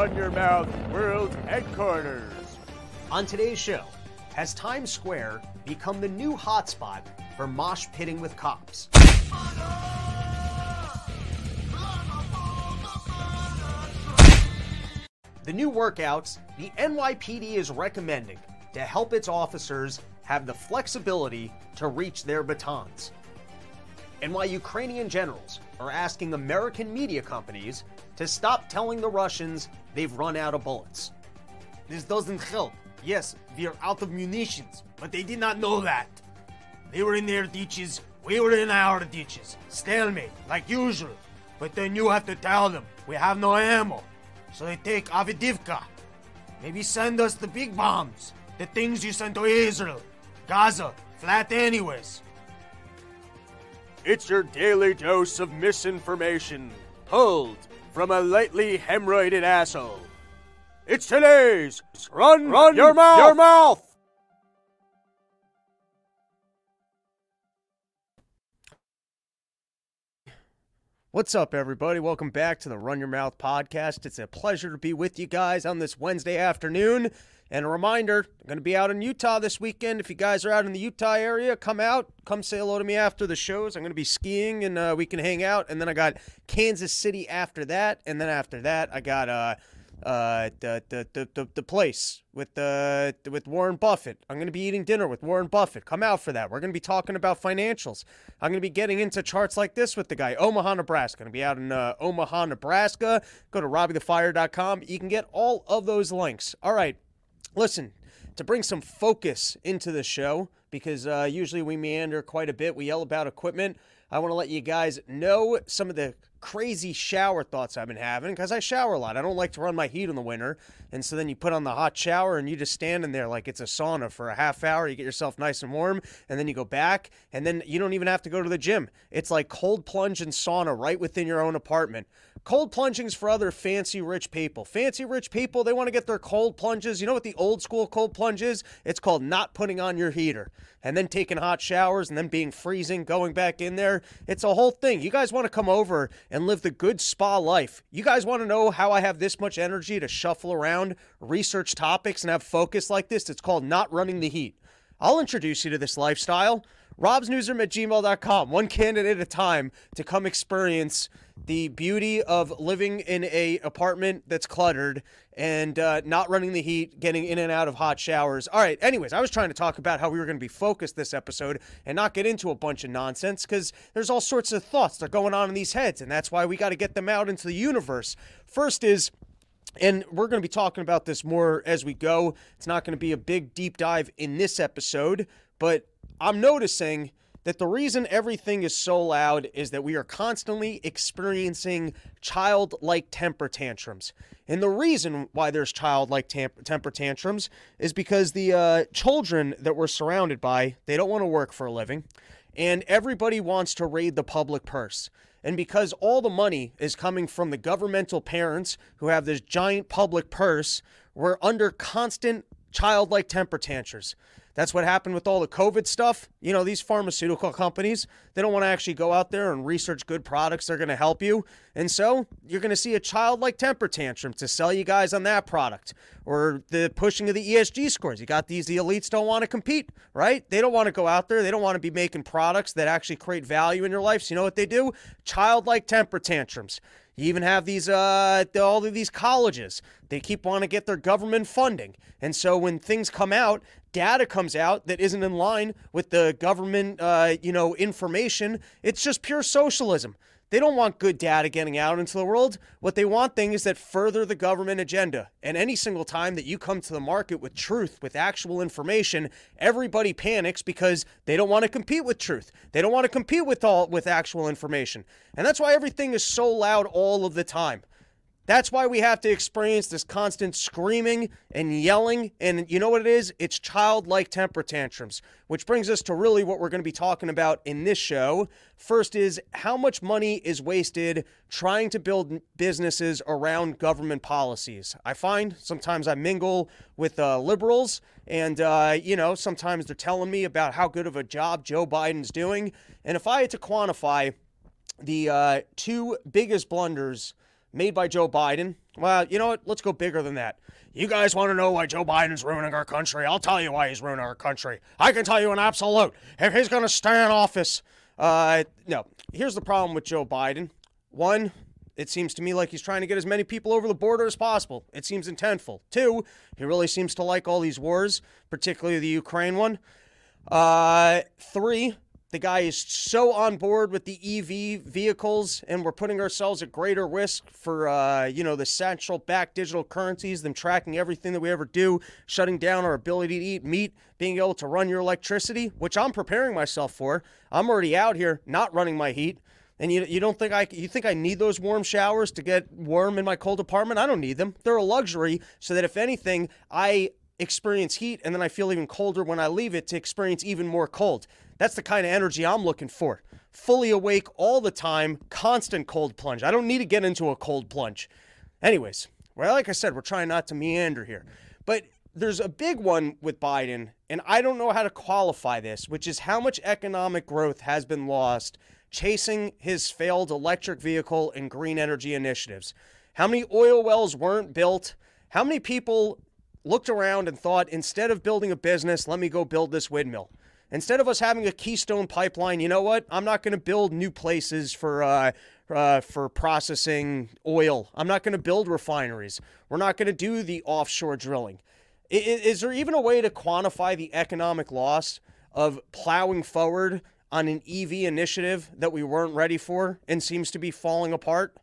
Run Your Mouth World Headquarters. On today's show, has Times Square become the new hotspot for mosh pitting with cops? The new workouts the NYPD is recommending to help its officers have the flexibility to reach their batons. And why Ukrainian generals are asking American media companies to stop telling the Russians they've run out of bullets. This doesn't help. Yes, we are out of munitions, but they did not know that. They were in their ditches, we were in our ditches. Stalemate, like usual. But then you have to tell them, we have no ammo. So they take Avdiivka. Maybe send us the big bombs, the things you sent to Israel. Gaza, flat anyways. It's your daily dose of misinformation, pulled from a lightly hemorrhoided asshole. It's today's Run Your Mouth! Your Mouth! What's up, everybody? Welcome back to the Run Your Mouth podcast. It's a pleasure to be with you guys on this Wednesday afternoon. And a reminder, I'm going to be out in Utah this weekend. If you guys are out in the Utah area, come out. Come say hello to me after the shows. I'm going to be skiing, and we can hang out. And then I got Kansas City after that. And then after that, I got the place with Warren Buffett. I'm going to be eating dinner with Warren Buffett. Come out for that. We're going to be talking about financials. I'm going to be getting into charts like this with the guy. Omaha, Nebraska. I'm going to be out in Omaha, Nebraska. Go to RobbieTheFire.com. You can get all of those links. All right. Listen, to bring some focus into the show, because usually we meander quite a bit, we yell about equipment, I want to let you guys know some of the crazy shower thoughts I've been having, because I shower a lot. I don't like to run my heat in the winter, and so then you put on the hot shower, and you just stand in there like it's a sauna for a half hour, you get yourself nice and warm, and then you go back, and then you don't even have to go to the gym. It's like cold plunge and sauna right within your own apartment. Cold plunging's for other fancy rich people. Fancy rich people, they want to get their cold plunges. You know what the old school cold plunge is? It's called not putting on your heater and then taking hot showers and then being freezing, going back in there. It's a whole thing. You guys want to come over and live the good spa life. You guys want to know how I have this much energy to shuffle around, research topics, and have focus like this? It's called not running the heat. I'll introduce you to this lifestyle. Robsnewsroom at gmail.com. One candidate at a time to come experience the beauty of living in a apartment that's cluttered and not running the heat, getting in and out of hot showers. All right. Anyways, I was trying to talk about how we were going to be focused this episode and not get into a bunch of nonsense because there's all sorts of thoughts that are going on in these heads, and that's why we got to get them out into the universe. First is, and we're going to be talking about this more as we go. It's not going to be a big deep dive in this episode, but I'm noticing that the reason everything is so loud is that we are constantly experiencing childlike temper tantrums. And the reason why there's childlike temper tantrums is because the children that we're surrounded by, they don't want to work for a living, and everybody wants to raid the public purse. And because all the money is coming from the governmental parents who have this giant public purse, we're under constant childlike temper tantrums. That's what happened with all the COVID stuff. You know, these pharmaceutical companies, they don't want to actually go out there and research good products that are going to help you. And so you're going to see a childlike temper tantrum to sell you guys on that product or the pushing of the ESG scores. You got these, the elites don't want to compete, right? They don't want to go out there. They don't want to be making products that actually create value in your life. So you know what they do? Childlike temper tantrums. You even have these, all of these colleges, they keep wanting to get their government funding. And so when things come out, data comes out that isn't in line with the government, information, it's just pure socialism. They don't want good data getting out into the world. What they want things that further the government agenda. And any single time that you come to the market with truth, with actual information, everybody panics because they don't want to compete with truth. They don't want to compete with actual information. And that's why everything is so loud all of the time. That's why we have to experience this constant screaming and yelling. And you know what it is? It's childlike temper tantrums, which brings us to really what we're going to be talking about in this show. First is how much money is wasted trying to build businesses around government policies. I find sometimes I mingle with liberals and, sometimes they're telling me about how good of a job Joe Biden's doing. And if I had to quantify the two biggest blunders made by Joe Biden. Well, you know what? Let's go bigger than that. You guys want to know why Joe Biden's ruining our country? I'll tell you why he's ruining our country. I can tell you an absolute. If he's going to stay in office, no. Here's the problem with Joe Biden. One, it seems to me like he's trying to get as many people over the border as possible. It seems intentful. Two, he really seems to like all these wars, particularly the Ukraine one. Three, the guy is so on board with the EV vehicles, and we're putting ourselves at greater risk for, the central-backed digital currencies, them tracking everything that we ever do, shutting down our ability to eat meat, being able to run your electricity, which I'm preparing myself for. I'm already out here not running my heat. And you think I need those warm showers to get warm in my cold apartment? I don't need them. They're a luxury so that if anything, I experience heat and then I feel even colder when I leave it to experience even more cold. That's the kind of energy I'm looking for. Fully awake all the time, constant cold plunge. I don't need to get into a cold plunge. Anyways, well, like I said, we're trying not to meander here. But there's a big one with Biden, and I don't know how to qualify this, which is how much economic growth has been lost chasing his failed electric vehicle and green energy initiatives. How many oil wells weren't built? How many people looked around and thought, instead of building a business, let me go build this windmill? Instead of us having a Keystone pipeline, you know what? I'm not going to build new places for processing oil. I'm not going to build refineries. We're not going to do the offshore drilling. Is there even a way to quantify the economic loss of plowing forward on an EV initiative that we weren't ready for and seems to be falling apart?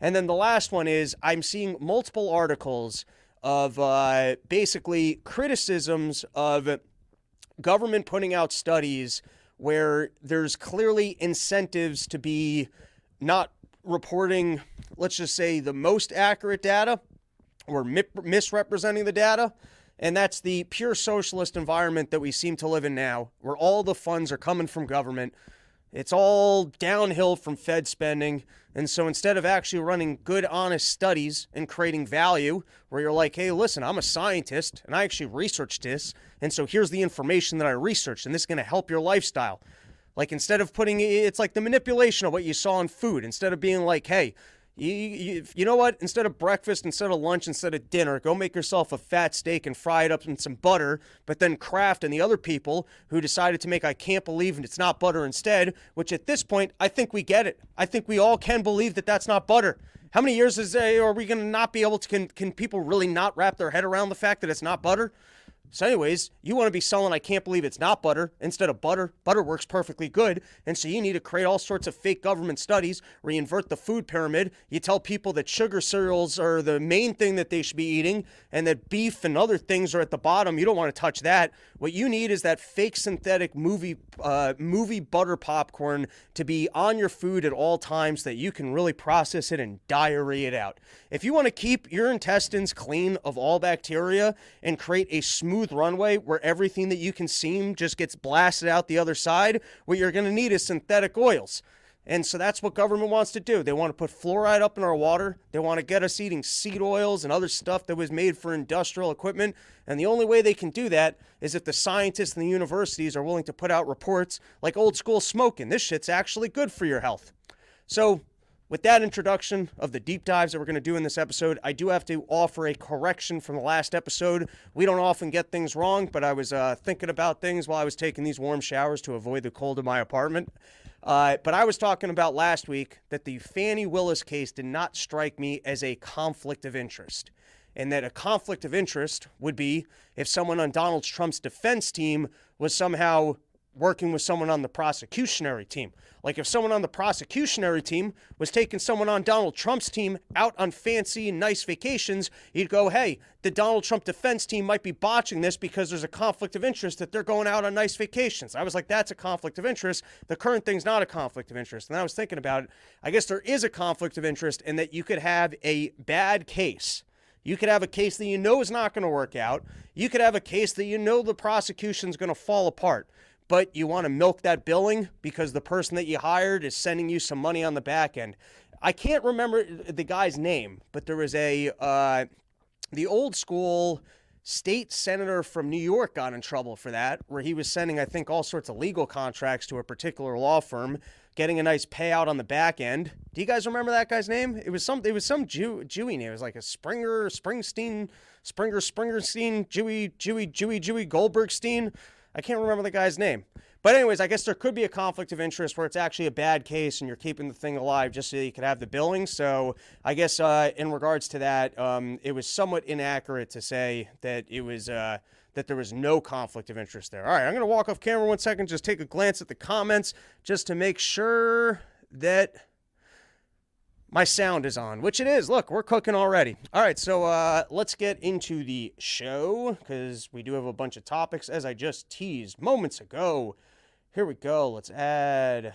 And then the last one is I'm seeing multiple articles of basically criticisms of government putting out studies where there's clearly incentives to be not reporting, let's just say, the most accurate data or misrepresenting the data. And that's the pure socialist environment that we seem to live in now, where all the funds are coming from government. It's all downhill from Fed spending. And so instead of actually running good, honest studies and creating value, where you're like, hey, listen, I'm a scientist and I actually researched this. And so here's the information that I researched, and this is going to help your lifestyle. Like, instead of putting, it's like the manipulation of what you saw in food. Instead of being like, hey, you know what? Instead of breakfast, instead of lunch, instead of dinner, go make yourself a fat steak and fry it up in some butter. But then Kraft and the other people who decided to make I Can't Believe It's Not Butter instead, which at this point, I think we get it. I think we all can believe that that's not butter. How many years are we going to not be able to, can people really not wrap their head around the fact that it's not butter? So anyways, you want to be selling I Can't Believe It's Not Butter instead of butter. Butter works perfectly good. And so you need to create all sorts of fake government studies where you invert the food pyramid. You tell people that sugar cereals are the main thing that they should be eating and that beef and other things are at the bottom. You don't want to touch that. What you need is that fake synthetic movie butter popcorn to be on your food at all times so that you can really process it and diarrhea it out. If you want to keep your intestines clean of all bacteria and create a smooth runway where everything that you consume just gets blasted out the other side, what you're going to need is synthetic oils. And so that's what government wants to do. They want to put fluoride up in our water. They want to get us eating seed oils and other stuff that was made for industrial equipment. And the only way they can do that is if the scientists and the universities are willing to put out reports like old school smoking. This shit's actually good for your health. So with that introduction of the deep dives that we're going to do in this episode, I do have to offer a correction from the last episode. We don't often get things wrong, but I was thinking about things while I was taking these warm showers to avoid the cold of my apartment. But I was talking about last week that the Fannie Willis case did not strike me as a conflict of interest, and that a conflict of interest would be if someone on Donald Trump's defense team was somehow working with someone on the prosecutionary team. Like if someone on the prosecutionary team was taking someone on Donald Trump's team out on fancy, nice vacations, you'd go, hey, the Donald Trump defense team might be botching this because there's a conflict of interest that they're going out on nice vacations. I was like, that's a conflict of interest. The current thing's not a conflict of interest. And I was thinking about it. I guess there is a conflict of interest in that you could have a bad case. You could have a case that you know is not going to work out. You could have a case that you know the prosecution's going to fall apart. But you want to milk that billing because the person that you hired is sending you some money on the back end. I can't remember the guy's name, but there was the old school state senator from New York got in trouble for that, where he was sending, I think, all sorts of legal contracts to a particular law firm, getting a nice payout on the back end. Do you guys remember that guy's name? It was some Jewy name. It was like a Springer, Springer, Stein, Jewy, Goldbergstein. I can't remember the guy's name. But anyways, I guess there could be a conflict of interest where it's actually a bad case and you're keeping the thing alive just so you could have the billing. So I guess in regards to that, it was somewhat inaccurate to say that it was that there was no conflict of interest there. All right, I'm going to walk off camera 1 second, just take a glance at the comments just to make sure that my sound is on, which it is. Look, we're cooking already. All right, so let's get into the show because we do have a bunch of topics, as I just teased moments ago. Here we go. Let's add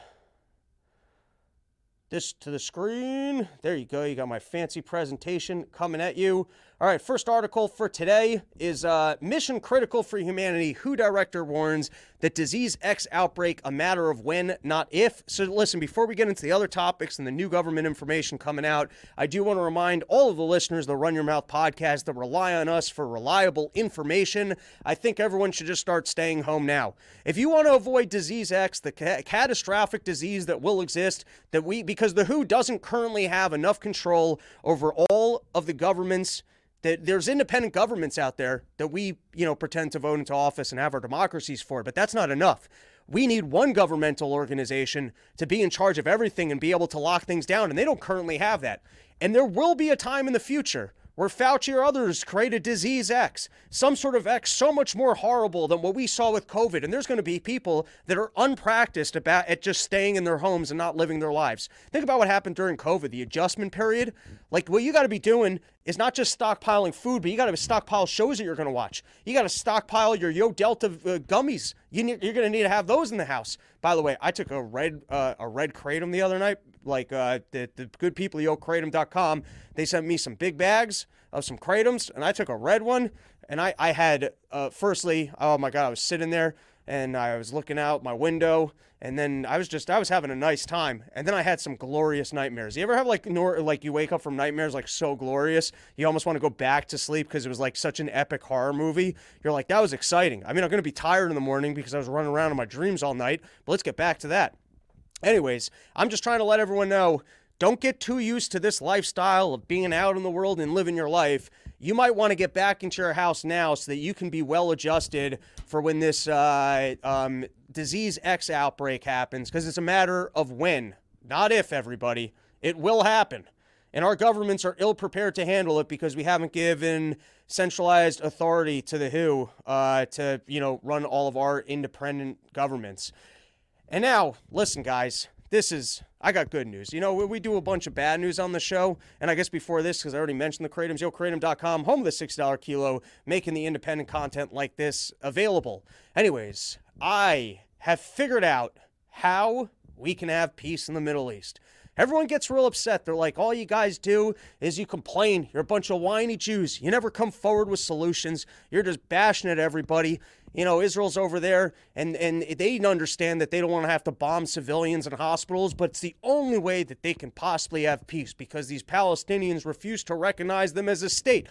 this to the screen. There you go. You got my fancy presentation coming at you. All right, first article for today is Mission Critical for Humanity. WHO Director warns that disease X outbreak, a matter of when, not if. So listen, before we get into the other topics and the new government information coming out, I do want to remind all of the listeners of the Run Your Mouth podcast that rely on us for reliable information. I think everyone should just start staying home now. If you want to avoid disease X, the catastrophic disease that will exist, because the WHO doesn't currently have enough control over all of the governments. There's independent governments out there that we, pretend to vote into office and have our democracies for, but that's not enough. We need one governmental organization to be in charge of everything and be able to lock things down, and they don't currently have that. And there will be a time in the future where Fauci or others create a disease X, some sort of X so much more horrible than what we saw with COVID. And there's going to be people that are unpracticed at just staying in their homes and not living their lives. Think about what happened during COVID, the adjustment period. Like, what you got to be doing is not just stockpiling food, but you got to stockpile shows that you're going to watch. You got to stockpile your Yo Delta gummies. You're going to need to have those in the house. By the way, I took a red kratom the other night. The good people at yokratom.com, they sent me some big bags of some kratoms, and I took a red one, and I had, firstly, oh my God, I was sitting there, and I was looking out my window, and then I was having a nice time, and then I had some glorious nightmares. You ever have, you wake up from nightmares, like, so glorious, you almost want to go back to sleep because it was, like, such an epic horror movie? You're like, that was exciting. I mean, I'm going to be tired in the morning because I was running around in my dreams all night, but let's get back to that. Anyways, I'm just trying to let everyone know, don't get too used to this lifestyle of being out in the world and living your life. You might want to get back into your house now so that you can be well adjusted for when this disease X outbreak happens, because it's a matter of when, not if, everybody. It will happen. And our governments are ill-prepared to handle it because we haven't given centralized authority to the WHO to run all of our independent governments. And now, listen, guys, I got good news. We do a bunch of bad news on the show. And I guess before this, because I already mentioned the Kratoms, yokratom.com, home of the $6 kilo, making the independent content like this available. Anyways, I have figured out how we can have peace in the Middle East. Everyone gets real upset. They're like, all you guys do is you complain. You're a bunch of whiny Jews. You never come forward with solutions. You're just bashing at everybody. Israel's over there, and they understand that they don't want to have to bomb civilians and hospitals, but it's the only way that they can possibly have peace because these Palestinians refuse to recognize them as a state.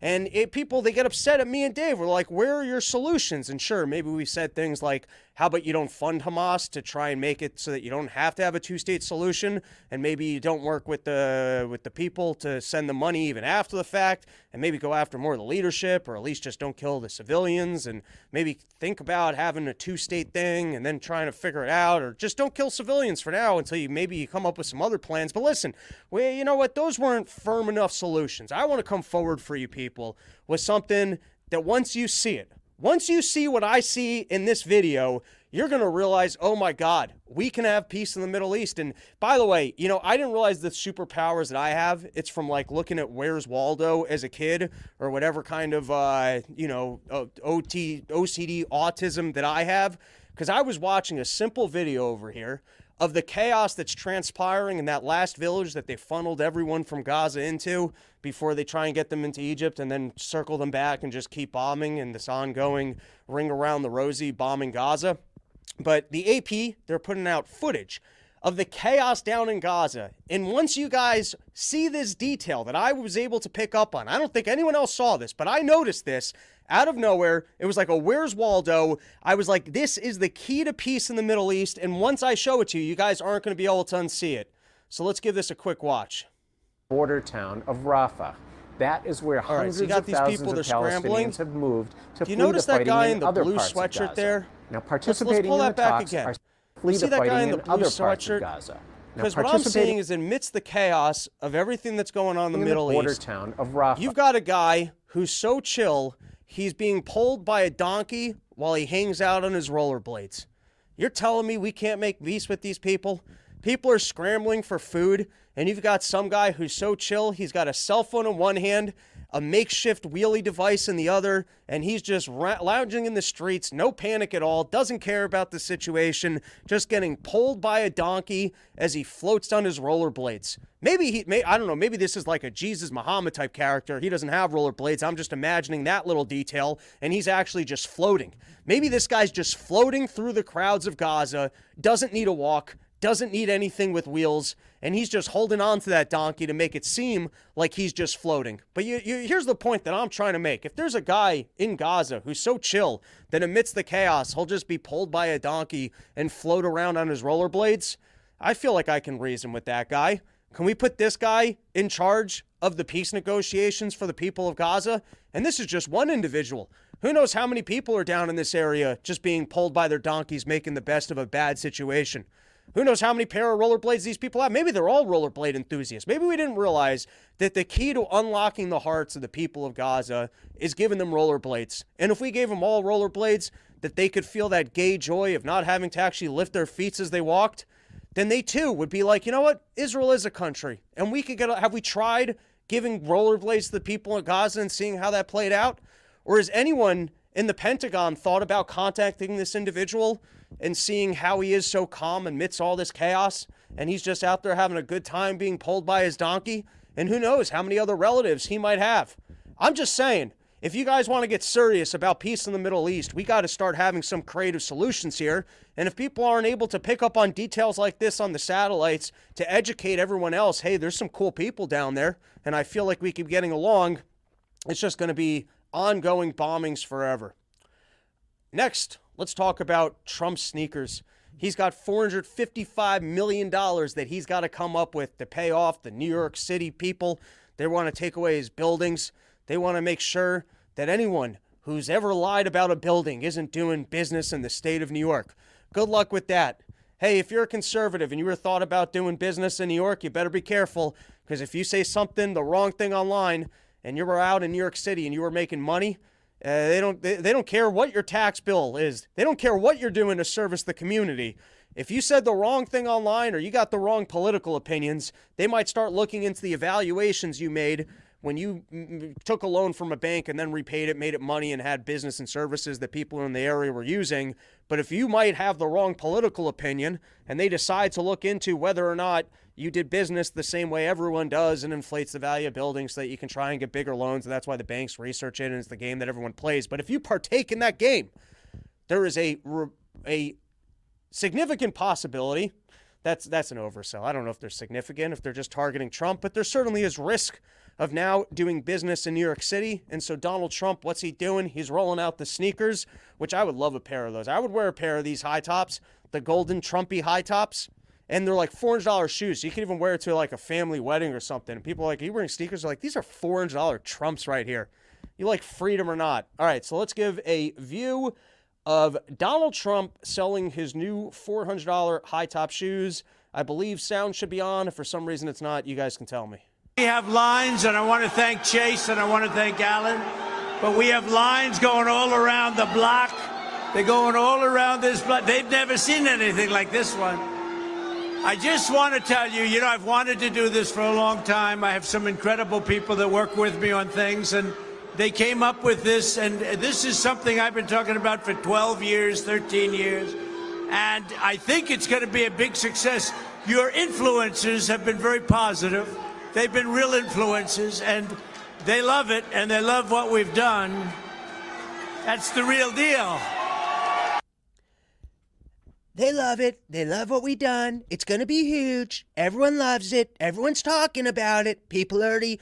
And people, they get upset at me and Dave. We're like, where are your solutions? And sure, maybe we said things like, how about you don't fund Hamas to try and make it so that you don't have to have a two-state solution? And maybe you don't work with the people to send the money even after the fact, and maybe go after more of the leadership, or at least just don't kill the civilians, and maybe think about having a two-state thing and then trying to figure it out, or just don't kill civilians for now until you come up with some other plans. But listen, well, you know what? Those weren't firm enough solutions. I want to come forward for you people with something that once you see what I see in this video, you're going to realize, oh my God, we can have peace in the Middle East. And by the way, I didn't realize the superpowers that I have. It's from looking at Where's Waldo as a kid, or whatever kind of, OCD autism that I have. Because I was watching a simple video over here of the chaos that's transpiring in that last village that they funneled everyone from Gaza into before they try and get them into Egypt and then circle them back and just keep bombing, and this ongoing ring around the rosy bombing Gaza. But the AP, they're putting out footage of the chaos down in Gaza. And once you guys see this detail that I was able to pick up on, I don't think anyone else saw this, but I noticed this out of nowhere. It was like a Where's Waldo. I was like, this is the key to peace in the Middle East. And once I show it to you, you guys aren't going to be able to unsee it. So let's give this a quick watch. Border town of Rafah. That is where hundreds of thousands of Palestinians have moved to flee the fighting in other parts of Gaza. Now, participating in the talks are flee the fighting in other parts of Gaza. Because what I'm seeing is, amidst the chaos of everything that's going on in the Middle East, town of Rafah, you've got a guy who's so chill, he's being pulled by a donkey while he hangs out on his rollerblades. You're telling me we can't make peace with these people? People are scrambling for food, and you've got some guy who's so chill, he's got a cell phone in one hand, a makeshift wheelie device in the other, and he's just lounging in the streets, no panic at all, doesn't care about the situation, just getting pulled by a donkey as he floats on his rollerblades. Maybe I don't know, maybe this is like a Jesus Muhammad type character. He doesn't have rollerblades. I'm just imagining that little detail, and he's actually just floating. Maybe this guy's just floating through the crowds of Gaza, doesn't need a walk, doesn't need anything with wheels, and he's just holding on to that donkey to make it seem like he's just floating. But here's the point that I'm trying to make. If there's a guy in Gaza who's so chill that amidst the chaos, he'll just be pulled by a donkey and float around on his rollerblades, I feel like I can reason with that guy. Can we put this guy in charge of the peace negotiations for the people of Gaza? And this is just one individual. Who knows how many people are down in this area just being pulled by their donkeys, making the best of a bad situation. Who knows how many pair of rollerblades these people have? Maybe they're all rollerblade enthusiasts. Maybe we didn't realize that the key to unlocking the hearts of the people of Gaza is giving them rollerblades. And if we gave them all rollerblades, that they could feel that gay joy of not having to actually lift their feet as they walked, then they too would be like, you know what? Israel is a country. And we could have we tried giving rollerblades to the people in Gaza and seeing how that played out? Or has anyone in the Pentagon thought about contacting this individual and seeing how he is so calm amidst all this chaos, and he's just out there having a good time being pulled by his donkey, and who knows how many other relatives he might have? I'm just saying, if you guys want to get serious about peace in the Middle East, we got to start having some creative solutions here. And if people aren't able to pick up on details like this on the satellites to educate everyone else, hey, there's some cool people down there, and I feel like we keep getting along, it's just going to be ongoing bombings forever. Next, let's talk about Trump's sneakers. He's got $455 million that he's got to come up with to pay off the New York City people. They want to take away his buildings. They want to make sure that anyone who's ever lied about a building isn't doing business in the state of New York. Good luck with that. Hey, if you're a conservative and you were thought about doing business in New York, you better be careful, because if you say something, the wrong thing online, and you were out in New York City and you were making money, They don't care what your tax bill is. They don't care what you're doing to service the community. If you said the wrong thing online or you got the wrong political opinions, they might start looking into the evaluations you made when you took a loan from a bank and then repaid it, made it money, and had business and services that people in the area were using. But if you might have the wrong political opinion and they decide to look into whether or not you did business the same way everyone does and inflates the value of buildings so that you can try and get bigger loans, and that's why the banks research it, and it's the game that everyone plays. But if you partake in that game, there is a significant possibility. That's an oversell. I don't know if they're significant, if they're just targeting Trump, but there certainly is risk of now doing business in New York City. And so Donald Trump, what's he doing? He's rolling out the sneakers, which I would love a pair of those. I would wear a pair of these high tops, the golden Trumpy high tops. And they're like $400 shoes. You can even wear it to like a family wedding or something. And people are like, are you wearing sneakers? They're like, these are $400 Trumps right here. You like freedom or not? All right, so let's give a view of Donald Trump selling his new $400 high-top shoes. I believe sound should be on. If for some reason it's not, you guys can tell me. We have lines, and I want to thank Chase, and I want to thank Alan. But we have lines going all around the block. They're going all around this block. They've never seen anything like this one. I just want to tell you, you know, I've wanted to do this for a long time. I have some incredible people that work with me on things, and they came up with this, and this is something I've been talking about for 12 years, 13 years, and I think it's going to be a big success. Your influencers have been very positive. They've been real influencers, and they love it, and they love what we've done. That's the real deal. They love it. They love what we done. It's going to be huge. Everyone loves it. Everyone's talking about it. People already,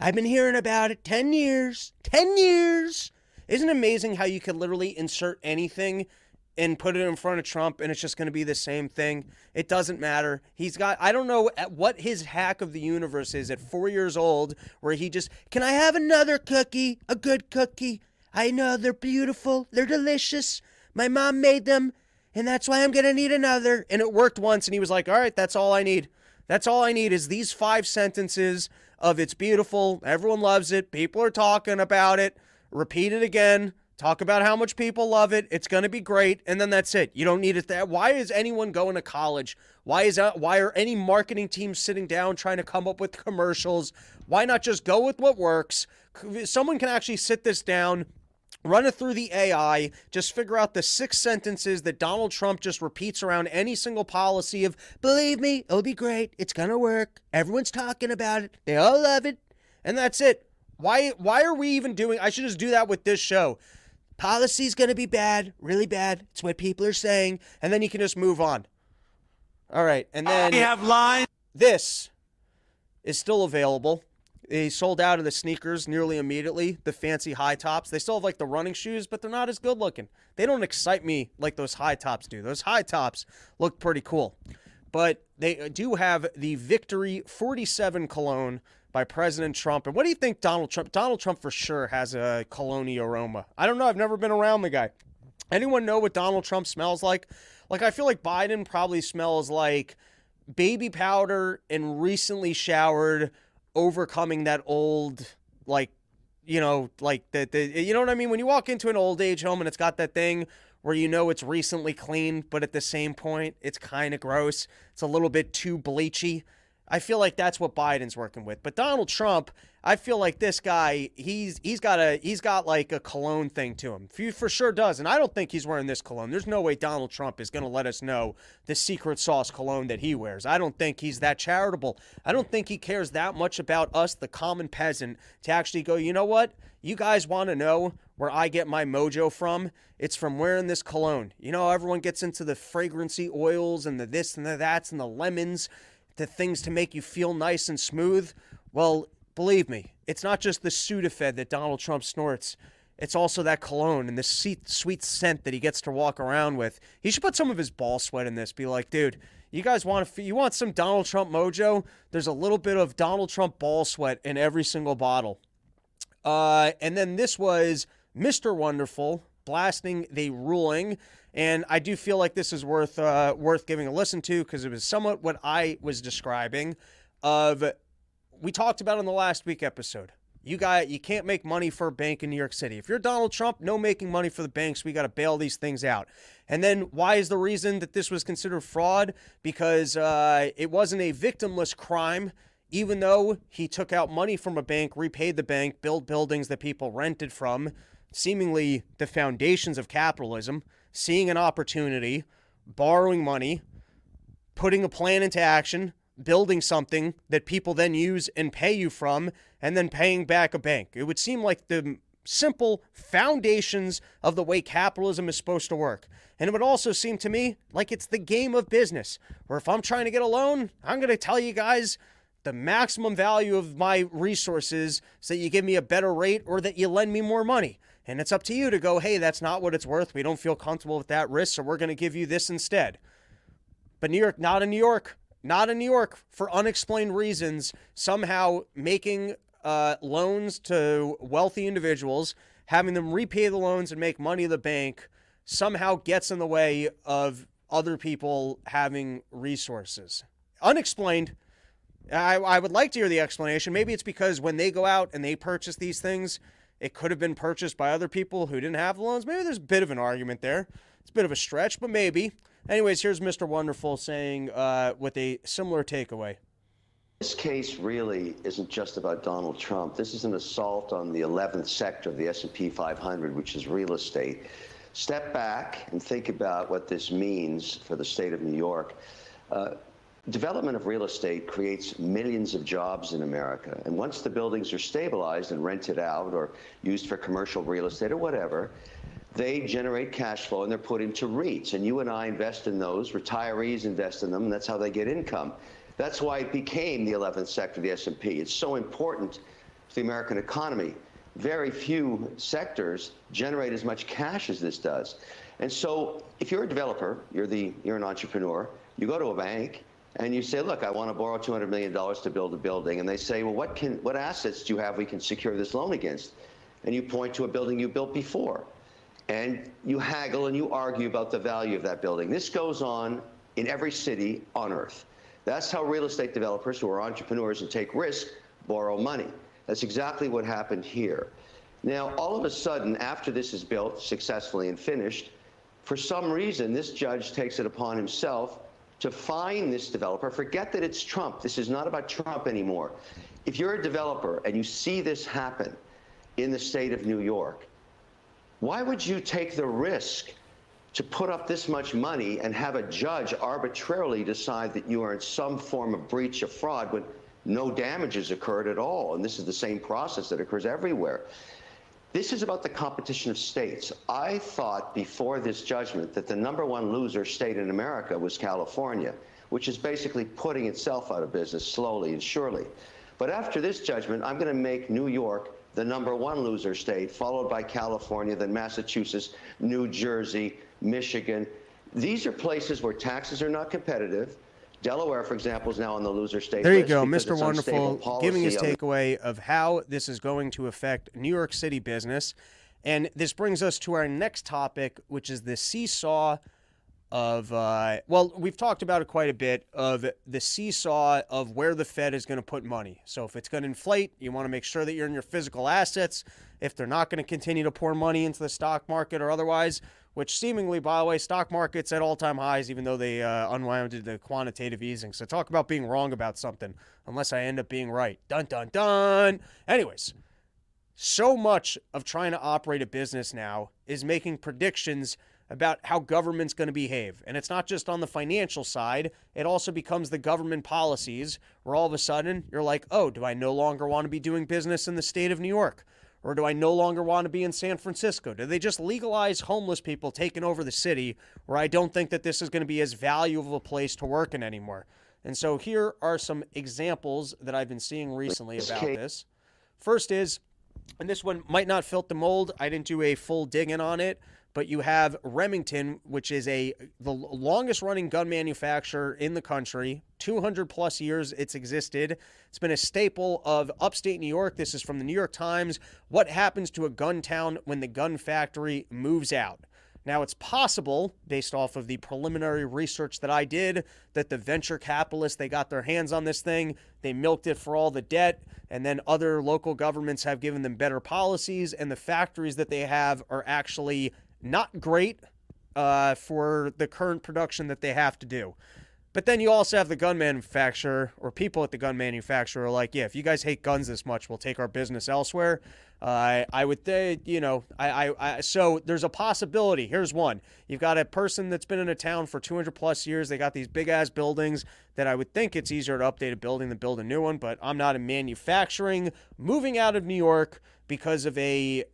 I've been hearing about it 10 years. 10 years. Isn't it amazing how you could literally insert anything and put it in front of Trump and it's just going to be the same thing? It doesn't matter. He's got, I don't know what his hack of the universe is at 4 years old where he just, can I have another cookie? A good cookie. I know they're beautiful. They're delicious. My mom made them. And that's why I'm going to need another. And it worked once. And he was like, all right, that's all I need. That's all I need is these five sentences of it's beautiful. Everyone loves it. People are talking about it. Repeat it again. Talk about how much people love it. It's going to be great. And then that's it. You don't need it. Why is anyone going to college? Why are any marketing teams sitting down trying to come up with commercials? Why not just go with what works? Someone can actually sit this down, run it through the AI, just figure out the six sentences that Donald Trump just repeats around any single policy of, believe me, it'll be great. It's going to work. Everyone's talking about it. They all love it. And that's it. Why are we even doing, I should just do that with this show. Policy's going to be bad, really bad. It's what people are saying. And then you can just move on. All right. And then we have lines. This is still available. They sold out of the sneakers nearly immediately, the fancy high tops. They still have, like, the running shoes, but they're not as good looking. They don't excite me like those high tops do. Those high tops look pretty cool. But they do have the Victory 47 cologne by President Trump. And what do you think Donald Trump? Donald Trump for sure has a cologne aroma. I don't know. I've never been around the guy. Anyone know what Donald Trump smells like? Like, I feel like Biden probably smells like baby powder and recently showered, overcoming that old, like, you know, like the you know what I mean? When you walk into an old age home and it's got that thing where, you know, it's recently cleaned, but at the same point, it's kind of gross. It's a little bit too bleachy. I feel like that's what Biden's working with. But Donald Trump, I feel like this guy, he's got like a cologne thing to him. He for sure does. And I don't think he's wearing this cologne. There's no way Donald Trump is going to let us know the secret sauce cologne that he wears. I don't think he's that charitable. I don't think he cares that much about us, the common peasant, to actually go, you know what? You guys want to know where I get my mojo from? It's from wearing this cologne. You know, everyone gets into the fragrancy oils and the this and the that's and the lemons, the things to make you feel nice and smooth. Well, believe me, it's not just the Sudafed that Donald Trump snorts. It's also that cologne and the sweet scent that he gets to walk around with. He should put some of his ball sweat in this. Be like, dude, you guys want to, you want some Donald Trump mojo? There's a little bit of Donald Trump ball sweat in every single bottle. And then this was Mr. Wonderful blasting the ruling. And I do feel like this is worth giving a listen to because it was somewhat what I was describing of we talked about in the last week episode. You can't make money for a bank in New York City. If you're Donald Trump, no making money for the banks. We got to bail these things out. And then why is the reason that this was considered fraud? Because it wasn't a victimless crime. Even though he took out money from a bank, repaid the bank, built buildings that people rented from, seemingly the foundations of capitalism, seeing an opportunity, borrowing money, putting a plan into action, building something that people then use and pay you from, and then paying back a bank. It would seem like the simple foundations of the way capitalism is supposed to work. And it would also seem to me like it's the game of business, where if I'm trying to get a loan, I'm going to tell you guys the maximum value of my resources so that you give me a better rate or that you lend me more money. And it's up to you to go, hey, that's not what it's worth. We don't feel comfortable with that risk, so we're going to give you this instead. But New York, for unexplained reasons, somehow making loans to wealthy individuals, having them repay the loans and make money to the bank, somehow gets in the way of other people having resources. Unexplained. I would like to hear the explanation. Maybe it's because when they go out and they purchase these things, it could have been purchased by other people who didn't have the loans. Maybe there's a bit of an argument there. It's a bit of a stretch, but maybe. Anyways, here's Mr. Wonderful saying with a similar takeaway. This case really isn't just about Donald Trump. This is an assault on the 11th sector of the S&P 500, which is real estate. Step back and think about what this means for the state of New York. Development of real estate creates millions of jobs in America. And once the buildings are stabilized and rented out or used for commercial real estate or whatever, They generate cash flow and they're put into REITs, and you and I invest in those, retirees invest in them, and that's how they get income. That's why it became the 11th sector of the S&P. It's so important to the American economy. Very few sectors generate as much cash as this does. And so if you're a developer, you're an entrepreneur, you go to a bank and you say, look, I want to borrow $200 million to build a building. And they say, well, what assets do you have we can secure this loan against? And you point to a building you built before. And you haggle and you argue about the value of that building. This goes on in every city on earth. That's how real estate developers, who are entrepreneurs and take risk, borrow money. That's exactly what happened here. Now, all of a sudden, after this is built successfully and finished, for some reason, this judge takes it upon himself to fine this developer. Forget that it's Trump. This is not about Trump anymore. If you're a developer and you see this happen in the state of New York, why would you take the risk to put up this much money and have a judge arbitrarily decide that you are in some form of breach of fraud when no damages occurred at all? And this is the same process that occurs everywhere. This is about the competition of states. I thought before this judgment that the number one loser state in America was California, which is basically putting itself out of business slowly and surely. But after this judgment, I'm going to make New York the number one loser state, followed by California, then Massachusetts, New Jersey, Michigan. These are places where taxes are not competitive. Delaware, for example, is now on the loser state. There you go, Mr. Wonderful, giving his takeaway of how this is going to affect New York City business. And this brings us to our next topic, which is the seesaw of, well, we've talked about it quite a bit, of the seesaw of where the Fed is going to put money. So if it's going to inflate, you want to make sure that you're in your physical assets. If they're not going to continue to pour money into the stock market or otherwise, which seemingly, by the way, stock market's at all-time highs, even though they unwound the quantitative easing. So talk about being wrong about something, unless I end up being right. Dun, dun, dun. Anyways, so much of trying to operate a business now is making predictions about how government's going to behave. And it's not just on the financial side. It also becomes the government policies, where all of a sudden you're like, oh, do I no longer want to be doing business in the state of New York? Or do I no longer want to be in San Francisco? Do they just legalize homeless people taking over the city, where I don't think that this is going to be as valuable a place to work in anymore? And so here are some examples that I've been seeing recently about this. First is, and this one might not fit the mold, I didn't do a full dig-in on it, but you have Remington, which is the longest-running gun manufacturer in the country. 200-plus years it's existed. It's been a staple of upstate New York. This is from the New York Times. What happens to a gun town when the gun factory moves out? Now, it's possible, based off of the preliminary research that I did, that the venture capitalists, they got their hands on this thing, they milked it for all the debt, and then other local governments have given them better policies, and the factories that they have are actually not great for the current production that they have to do. But then you also have the gun manufacturer, or people at the gun manufacturer are like, yeah, if you guys hate guns this much, we'll take our business elsewhere. I would say, you know, so there's a possibility. Here's one. You've got a person that's been in a town for 200 plus years. They got these big ass buildings that I would think it's easier to update a building than build a new one. But I'm not in manufacturing, moving out of New York because of a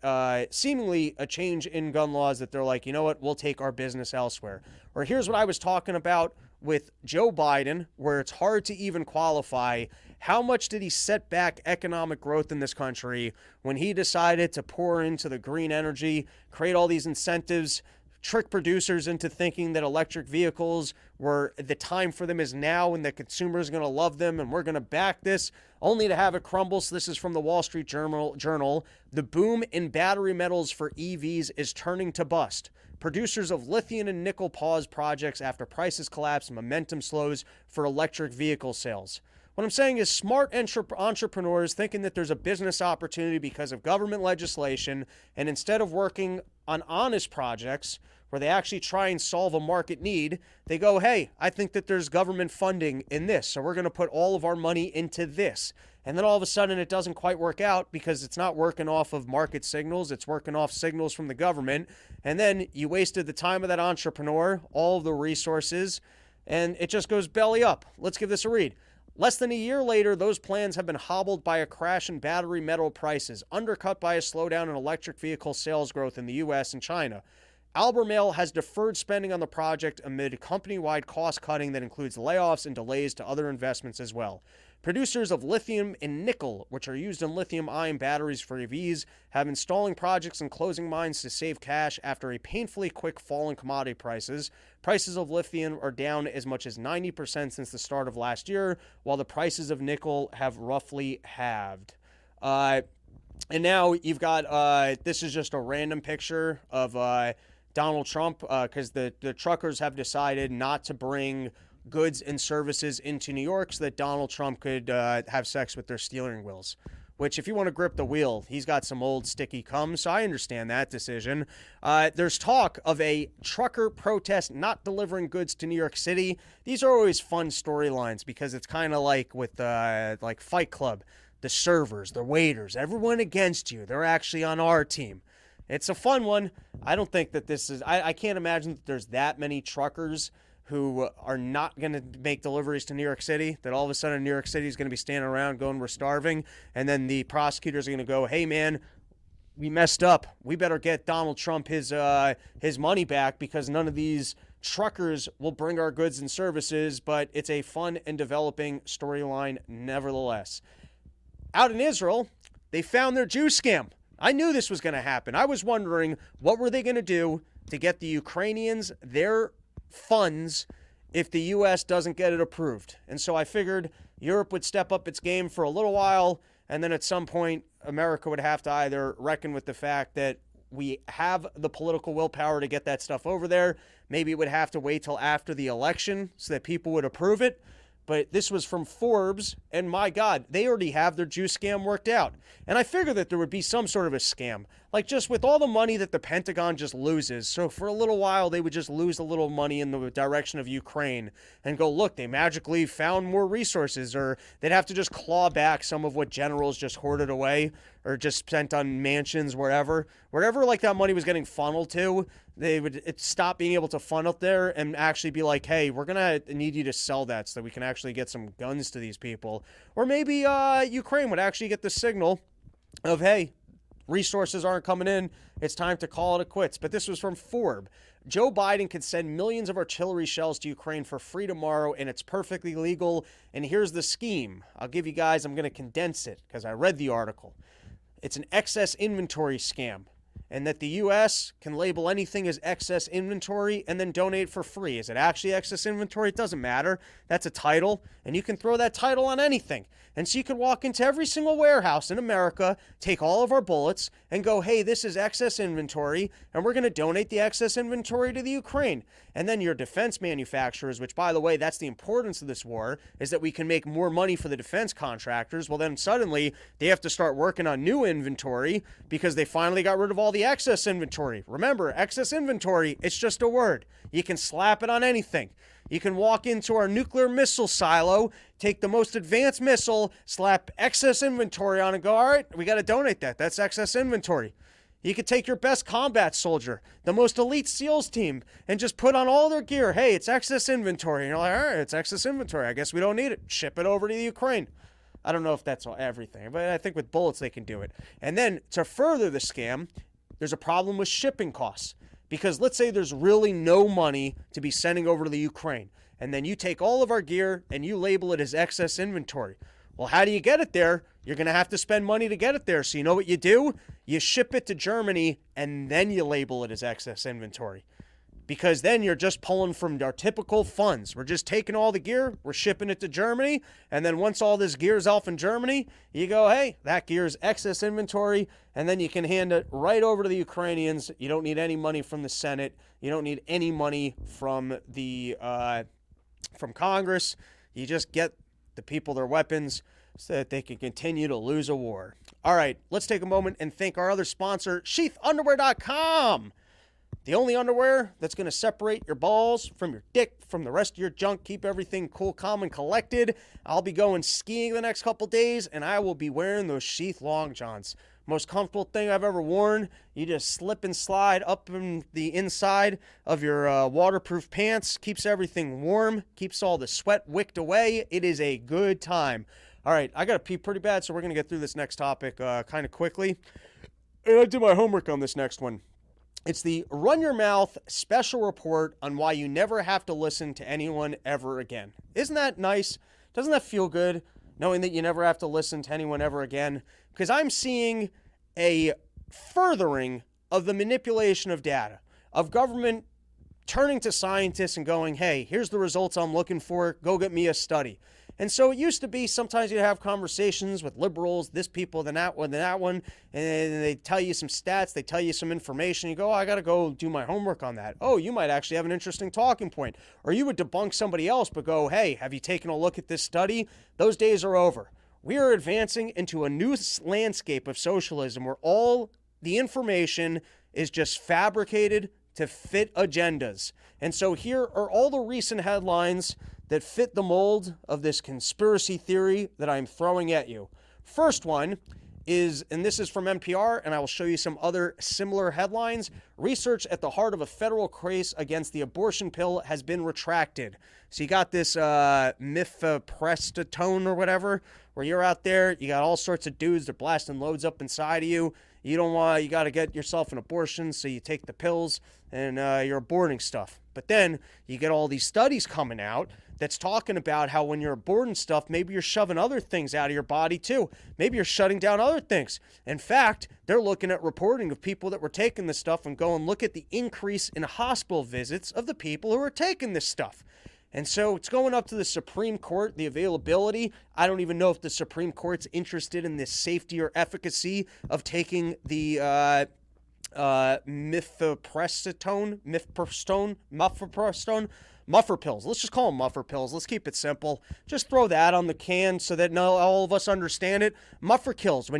seemingly a change in gun laws that they're like, you know what, we'll take our business elsewhere. Or here's what I was talking about with Joe Biden, where it's hard to even qualify how much did he set back economic growth in this country when he decided to pour into the green energy, create all these incentives, trick producers into thinking that electric vehicles were the time for them is now and the consumer is going to love them and we're going to back this, only to have it crumble. So this is from the Wall Street Journal. The boom in battery metals for EVs is turning to bust. Producers of lithium and nickel pause projects after prices collapse and momentum slows for electric vehicle sales. What I'm saying is smart entrepreneurs thinking that there's a business opportunity because of government legislation, and instead of working on honest projects where they actually try and solve a market need, they go, hey, I think that there's government funding in this, so we're going to put all of our money into this. And then all of a sudden it doesn't quite work out because it's not working off of market signals. It's working off signals from the government. And then you wasted the time of that entrepreneur, all of the resources, and it just goes belly up. Let's give this a read. Less than a year later, those plans have been hobbled by a crash in battery metal prices, undercut by a slowdown in electric vehicle sales growth in the U.S. and China. Albemarle has deferred spending on the project amid company-wide cost-cutting that includes layoffs and delays to other investments as well. Producers of lithium and nickel, which are used in lithium-ion batteries for EVs, have been stalling projects and closing mines to save cash after a painfully quick fall in commodity prices. Prices of lithium are down as much as 90% since the start of last year, while the prices of nickel have roughly halved. And now you've got, this is just a random picture of Donald Trump, because the truckers have decided not to bring goods and services into New York so that Donald Trump could have sex with their steering wheels, which if you want to grip the wheel, he's got some old sticky cum. So I understand that decision. There's talk of a trucker protest not delivering goods to New York City. These are always fun storylines because it's kind of like with like Fight Club, the servers, the waiters, everyone against you. They're actually on our team. It's a fun one. I don't think that this is, I can't imagine that there's that many truckers who are not going to make deliveries to New York City, that all of a sudden New York City is going to be standing around going, we're starving. And then the prosecutors are going to go, hey, man, we messed up. We better get Donald Trump his money back because none of these truckers will bring our goods and services. But it's a fun and developing storyline nevertheless. Out in Israel, they found their Jew scam. I knew this was going to happen. I was wondering, what were they going to do to get the Ukrainians their funds if the U.S. doesn't get it approved? And so I figured Europe would step up its game for a little while, and then at some point America would have to either reckon with the fact that we have the political willpower to get that stuff over there. Maybe it would have to wait till after the election so that people would approve it. But this was from Forbes, and my God, they already have their Jew scam worked out. And I figured that there would be some sort of a scam, like just with all the money that the Pentagon just loses. So for a little while, they would just lose a little money in the direction of Ukraine and go, look, they magically found more resources, or they'd have to just claw back some of what generals just hoarded away or just spent on mansions, wherever like that money was getting funneled to. They would stop being able to fund up there and actually be like, hey, we're going to need you to sell that so that we can actually get some guns to these people. Or maybe Ukraine would actually get the signal of, hey, resources aren't coming in. It's time to call it quits. But this was from Forbes. Joe Biden could send millions of artillery shells to Ukraine for free tomorrow, and it's perfectly legal. And here's the scheme. I'll give you guys, I'm going to condense it because I read the article. It's an excess inventory scam, and that the U.S. can label anything as excess inventory and then donate for free. Is it actually excess inventory? It doesn't matter. That's a title, and you can throw that title on anything. And so you could walk into every single warehouse in America, take all of our bullets, and go, hey, this is excess inventory, and we're going to donate the excess inventory to the Ukraine. And then your defense manufacturers, which, by the way, that's the importance of this war, is that we can make more money for the defense contractors. Well, then suddenly they have to start working on new inventory because they finally got rid of all the excess inventory. Remember, excess inventory, it's just a word. You can slap it on anything. You can walk into our nuclear missile silo, take the most advanced missile, slap excess inventory on and go, all right, we got to donate that. That's excess inventory. You could take your best combat soldier, the most elite SEALs team, and just put on all their gear. Hey, it's excess inventory. And you're like, all right, it's excess inventory. I guess we don't need it. Ship it over to the Ukraine. I don't know if that's everything, but I think with bullets they can do it. And then to further the scam, there's a problem with shipping costs, because let's say there's really no money to be sending over to the Ukraine, and then you take all of our gear and you label it as excess inventory. Well, how do you get it there? You're going to have to spend money to get it there. So you know what you do? You ship it to Germany, and then you label it as excess inventory, because then you're just pulling from our typical funds. We're just taking all the gear, we're shipping it to Germany, and then once all this gear is off in Germany, you go, hey, that gear is excess inventory, and then you can hand it right over to the Ukrainians. You don't need any money from the Senate. You don't need any money from the from Congress. You just get the people their weapons so that they can continue to lose a war. All right, let's take a moment and thank our other sponsor, sheathunderwear.com. The only underwear that's going to separate your balls from your dick, from the rest of your junk, keep everything cool, calm, and collected. I'll be going skiing the next couple days, and I will be wearing those sheath long johns. most comfortable thing I've ever worn. You just slip and slide up in the inside of your waterproof pants. Keeps everything warm. Keeps all the sweat wicked away. It is a good time. All right, I got to pee pretty bad, so we're going to get through this next topic kind of quickly. And I did my homework on this next one. It's the Run Your Mouth special report on why you never have to listen to anyone ever again. Isn't that nice? Doesn't that feel good, knowing that you never have to listen to anyone ever again? Because I'm seeing a furthering of the manipulation of data, of government turning to scientists and going, hey, here's the results I'm looking for. Go get me a study. And so it used to be sometimes you'd have conversations with liberals, this people, then that one, and they tell you some stats, they tell you some information. You go, oh, I got to go do my homework on that. Oh, you might actually have an interesting talking point. Or you would debunk somebody else, but go, hey, have you taken a look at this study? Those days are over. We are advancing into a new landscape of socialism where all the information is just fabricated to fit agendas. And so here are all the recent headlines that fit the mold of this conspiracy theory that I'm throwing at you. First one is, and this is from NPR, and I will show you some other similar headlines. Research at the heart of a federal case against the abortion pill has been retracted. So you got this mifepristone or whatever, where you're out there, you got all sorts of dudes, they're blasting loads up inside of you. You don't want, you got to get yourself an abortion, so you take the pills and you're aborting stuff. But then you get all these studies coming out that's talking about how when you're aborting stuff, maybe you're shoving other things out of your body too. Maybe you're shutting down other things. In fact, they're looking at reporting of people that were taking this stuff and go and look at the increase in hospital visits of the people who are taking this stuff. And so it's going up to the Supreme Court, the availability. I don't even know if the Supreme Court's interested in the safety or efficacy of taking the muffer pills. Let's just call them muffer pills. Let's keep it simple. Just throw that on the can so that all of us understand it. Muffer pills for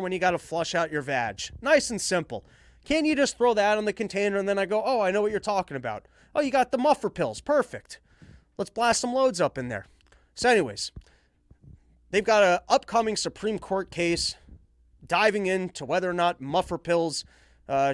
when you got to flush out your vag. Nice and simple. Can you just throw that on the container and then I go, oh, I know what you're talking about. Oh, you got the muffer pills. Perfect. Let's blast some loads up in there. So anyways, they've got an upcoming Supreme Court case diving into whether or not muffer pills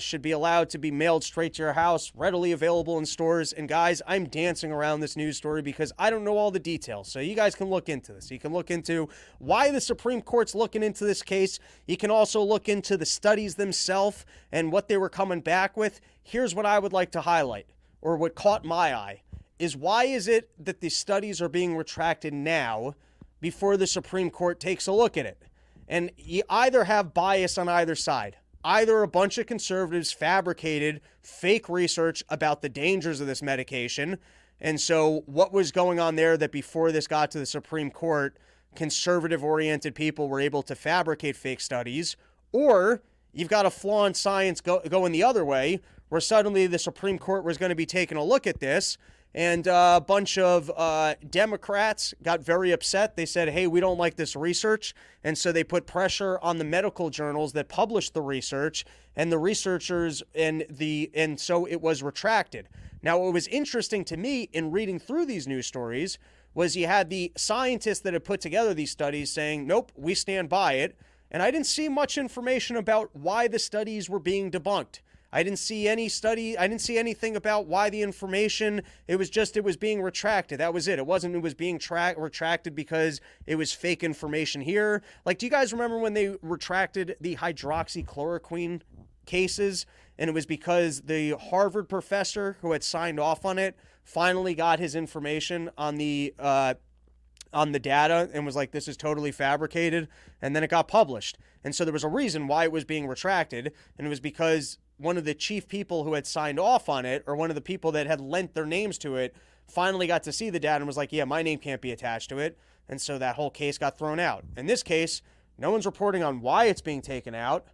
should be allowed to be mailed straight to your house, readily available in stores. And guys, I'm dancing around this news story because I don't know all the details. So you guys can look into this. You can look into why the Supreme Court's looking into this case. You can also look into the studies themselves and what they were coming back with. Here's what I would like to highlight, or what caught my eye, is why is it that the studies are being retracted now before the Supreme Court takes a look at it? And you either have bias on either side. Either a bunch of conservatives fabricated fake research about the dangers of this medication. And so what was going on there that before this got to the Supreme Court, conservative-oriented people were able to fabricate fake studies? Or you've got a flaw in science going the other way, where suddenly the Supreme Court was going to be taking a look at this. And a bunch of Democrats got very upset. They said, hey, we don't like this research. And so they put pressure on the medical journals that published the research and the researchers, and so it was retracted. Now, what was interesting to me in reading through these news stories was you had the scientists that had put together these studies saying, nope, we stand by it. And I didn't see much information about why the studies were being debunked. I didn't see any study. I didn't see anything about why the information. It was just it was being retracted. That was it. It wasn't it was being retracted because it was fake information here. Like, do you guys remember when they retracted the hydroxychloroquine cases? And it was because the Harvard professor who had signed off on it finally got his information on the data and was like, this is totally fabricated. And then it got published. And so there was a reason why it was being retracted. And it was because one of the chief people who had signed off on it, or one of the people that had lent their names to it, finally got to see the data and was like, yeah, my name can't be attached to it. And so that whole case got thrown out. In this case, no one's reporting on why it's being taken out.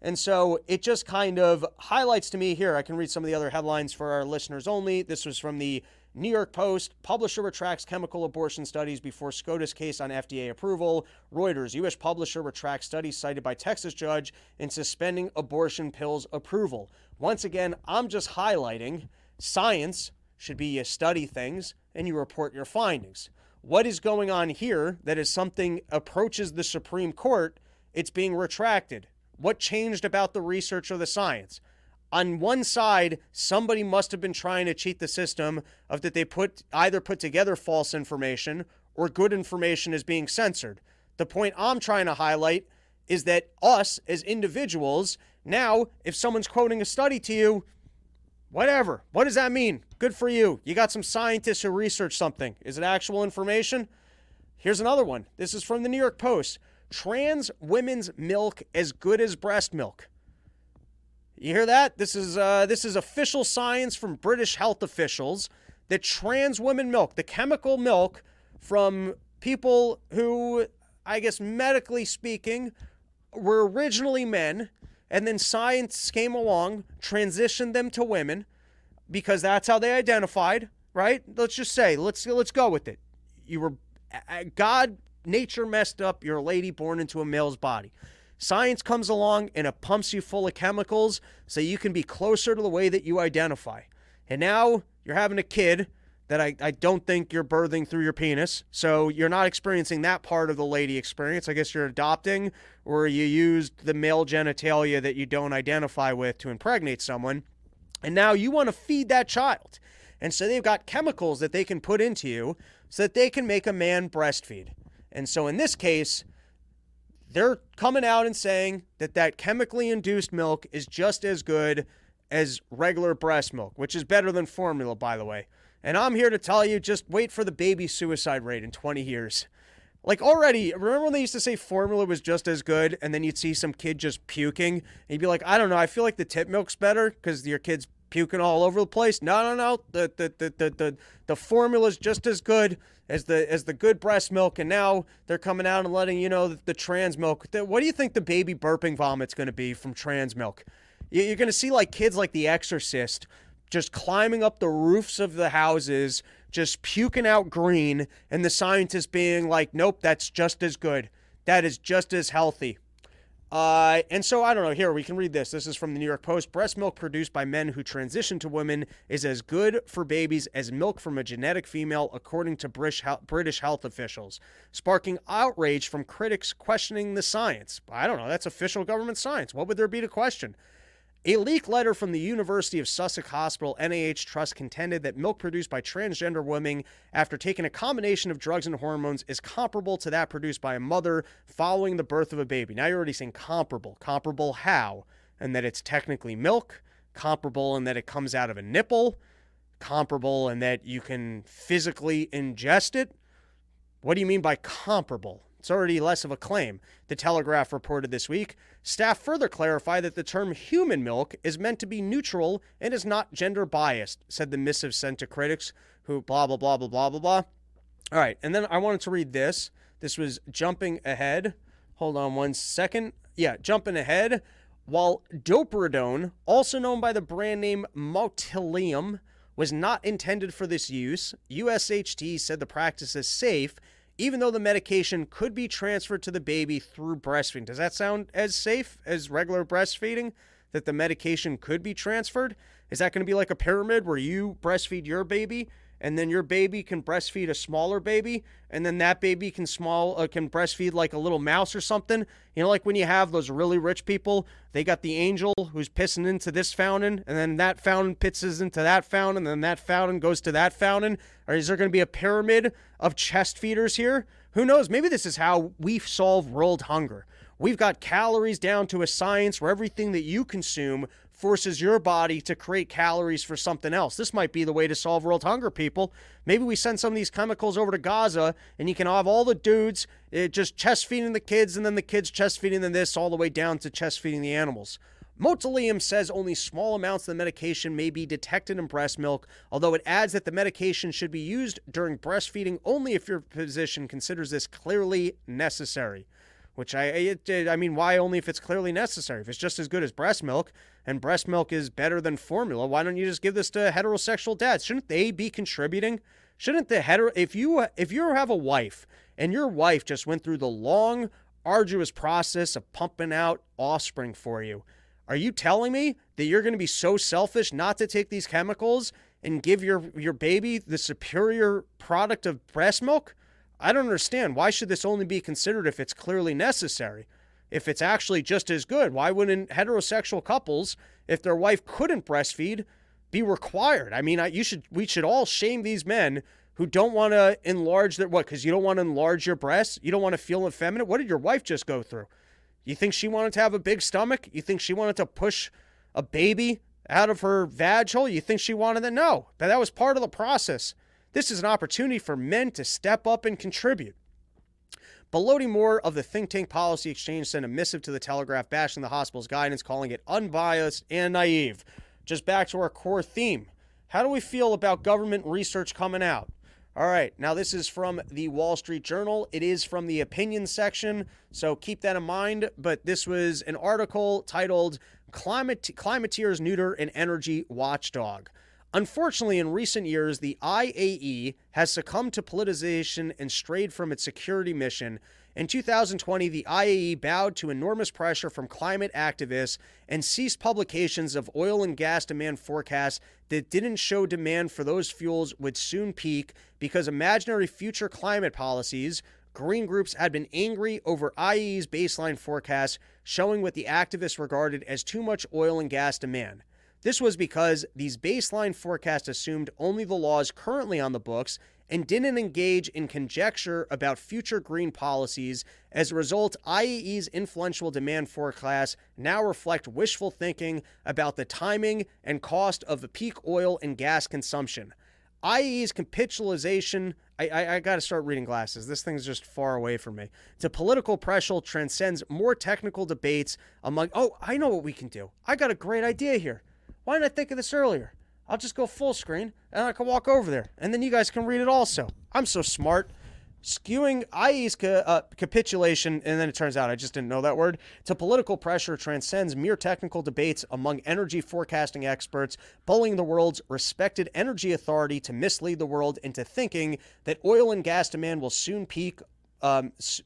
And so it just kind of highlights to me here. I can read some of the other headlines for our listeners only. This was from the New York Post. Publisher retracts chemical abortion studies before SCOTUS case on FDA approval. Reuters, U.S. publisher retracts studies cited by Texas judge in suspending abortion pills approval. Once again, I'm just highlighting science should be you study things and you report your findings. What is going on here that is something approaches the Supreme Court It's being retracted. What changed about the research or the science? On one side, somebody must have been trying to cheat the system of that they either put together false information or good information is being censored. The point I'm trying to highlight is that us as individuals, now, if someone's quoting a study to you, whatever, what does that mean? Good for you. You got some scientists who research something. Is it actual information? Here's another one. This is from the New York Post. Trans women's milk as good as breast milk. You hear that? This is official science from British health officials that trans women milk, the chemical milk from people who, I guess medically speaking, were originally men, and then science came along, transitioned them to women because that's how they identified, right? Let's just say, let's go with it. You were, God, nature messed up, you're a lady born into a male's body. Science comes along and it pumps you full of chemicals so you can be closer to the way that you identify. And now you're having a kid that I don't think you're birthing through your penis. So you're not experiencing that part of the lady experience. I guess you're adopting, or you used the male genitalia that you don't identify with to impregnate someone. And now you want to feed that child. And so they've got chemicals that they can put into you so that they can make a man breastfeed. And so in this case, they're coming out and saying that that chemically induced milk is just as good as regular breast milk, which is better than formula, by the way. And I'm here to tell you, just wait for the baby suicide rate in 20 years. Like already, remember when they used to say formula was just as good, and then you'd see some kid just puking, and you'd be like, I don't know, I feel like the tip milk's better because your kid's puking all over the place. No, the formula's just as good as the good breast milk, and now they're coming out and letting you know that the trans milk. What do you think the baby burping vomit's going to be from trans milk? You're going to see like kids like The Exorcist just climbing up the roofs of the houses, just puking out green, and the scientists being like, nope, that's just as good. That is just as healthy. And so, I don't know, here, we can read this. This is from the New York Post. Breast milk produced by men who transition to women is as good for babies as milk from a genetic female, according to British health officials, sparking outrage from critics questioning the science. I don't know, that's official government science. What would there be to question? A leaked letter from the University of Sussex Hospital NIH Trust contended that milk produced by transgender women after taking a combination of drugs and hormones is comparable to that produced by a mother following the birth of a baby. Now you're already saying comparable. Comparable how? And that it's technically milk. Comparable in that it comes out of a nipple. Comparable in that you can physically ingest it. What do you mean by comparable? It's already less of a claim. The Telegraph reported this week. Staff further clarify that the term human milk is meant to be neutral and is not gender biased, said the missive sent to critics who blah, blah, blah, blah, blah, blah, blah. All right. And then I wanted to read this. This was jumping ahead. Hold on one second. Yeah, jumping ahead. While doperidone, also known by the brand name Motilium, was not intended for this use, USHT said the practice is safe, even though the medication could be transferred to the baby through breastfeeding. Does that sound as safe as regular breastfeeding, that the medication could be transferred? Is that going to be like a pyramid where you breastfeed your baby, and then your baby can breastfeed a smaller baby, and then that baby can breastfeed like a little mouse or something? You know, like when you have those really rich people, they got the angel who's pissing into this fountain, and then that fountain pisses into that fountain, and then that fountain goes to that fountain. Or is there going to be a pyramid of chest feeders here? Who knows? Maybe this is how we solve world hunger. We've got calories down to a science where everything that you consume forces your body to create calories for something else. This might be the way to solve world hunger, people. Maybe we send some of these chemicals over to Gaza and you can have all the dudes just chest feeding the kids, and then the kids chest feeding them this all the way down to chest feeding the animals. Motilium says only small amounts of the medication may be detected in breast milk, although it adds that the medication should be used during breastfeeding only if your physician considers this clearly necessary. Which I mean, why only if it's clearly necessary? If it's just as good as breast milk and breast milk is better than formula, why don't you just give this to heterosexual dads? Shouldn't they be contributing? Shouldn't the if you have a wife and your wife just went through the long, arduous process of pumping out offspring for you, are you telling me that you're going to be so selfish not to take these chemicals and give your baby the superior product of breast milk? I don't understand. Why should this only be considered if it's clearly necessary? if it's actually just as good? Why wouldn't heterosexual couples, if their wife couldn't breastfeed, be required? I mean, we should all shame these men who don't want to enlarge their, what, because you don't want to enlarge your breasts? You don't want to feel effeminate? What did your wife just go through? You think she wanted to have a big stomach? You think she wanted to push a baby out of her vag hole? You think she wanted that? No, but that was part of the process. This is an opportunity for men to step up and contribute. Baloney Moore of the think tank Policy Exchange sent a missive to the Telegraph bashing the hospital's guidance, calling it unbiased and naive. Just back to our core theme. How do we feel about government research coming out? All right, now this is from the Wall Street Journal. It is from the opinion section, so keep that in mind. But this was an article titled Climateers Neuter an Energy Watchdog. Unfortunately, in recent years, the IEA has succumbed to politicization and strayed from its security mission. In 2020, the IEA bowed to enormous pressure from climate activists and ceased publications of oil and gas demand forecasts that didn't show demand for those fuels would soon peak because imaginary future climate policies. Green groups had been angry over IEA's baseline forecasts showing what the activists regarded as too much oil and gas demand. This was because these baseline forecasts assumed only the laws currently on the books and didn't engage in conjecture about future green policies. As a result, IEA's influential demand forecasts now reflect wishful thinking about the timing and cost of the peak oil and gas consumption. IEA's capitulation, I got to start reading glasses. This thing's just far away from me. To political pressure transcends more technical debates among, oh, I know what we can do. I got a great idea here. Why didn't I think of this earlier? I'll just go full screen and I can walk over there. And then you guys can read it also. I'm so smart. Skewing IEA's capitulation, and then it turns out I just didn't know that word, to political pressure transcends mere technical debates among energy forecasting experts, bullying the world's respected energy authority to mislead the world into thinking that oil and gas demand will soon peak might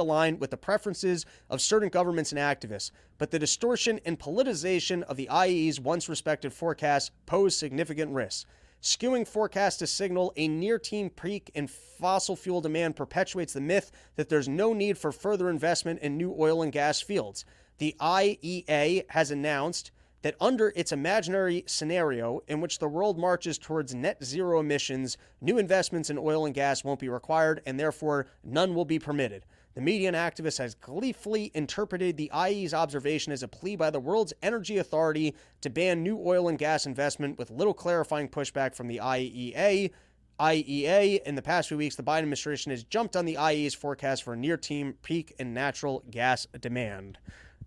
align with the preferences of certain governments and activists. But the distortion and politicization of the IEA's once respected forecasts pose significant risks. Skewing forecasts to signal a near-term peak in fossil fuel demand perpetuates the myth that there's no need for further investment in new oil and gas fields. The IEA has announced that under its imaginary scenario in which the world marches towards net zero emissions, new investments in oil and gas won't be required and therefore none will be permitted. The media and activists has gleefully interpreted the IEA's observation as a plea by the world's energy authority to ban new oil and gas investment with little clarifying pushback from the IEA. In the past few weeks, the Biden administration has jumped on the IEA's forecast for a near-term peak in natural gas demand.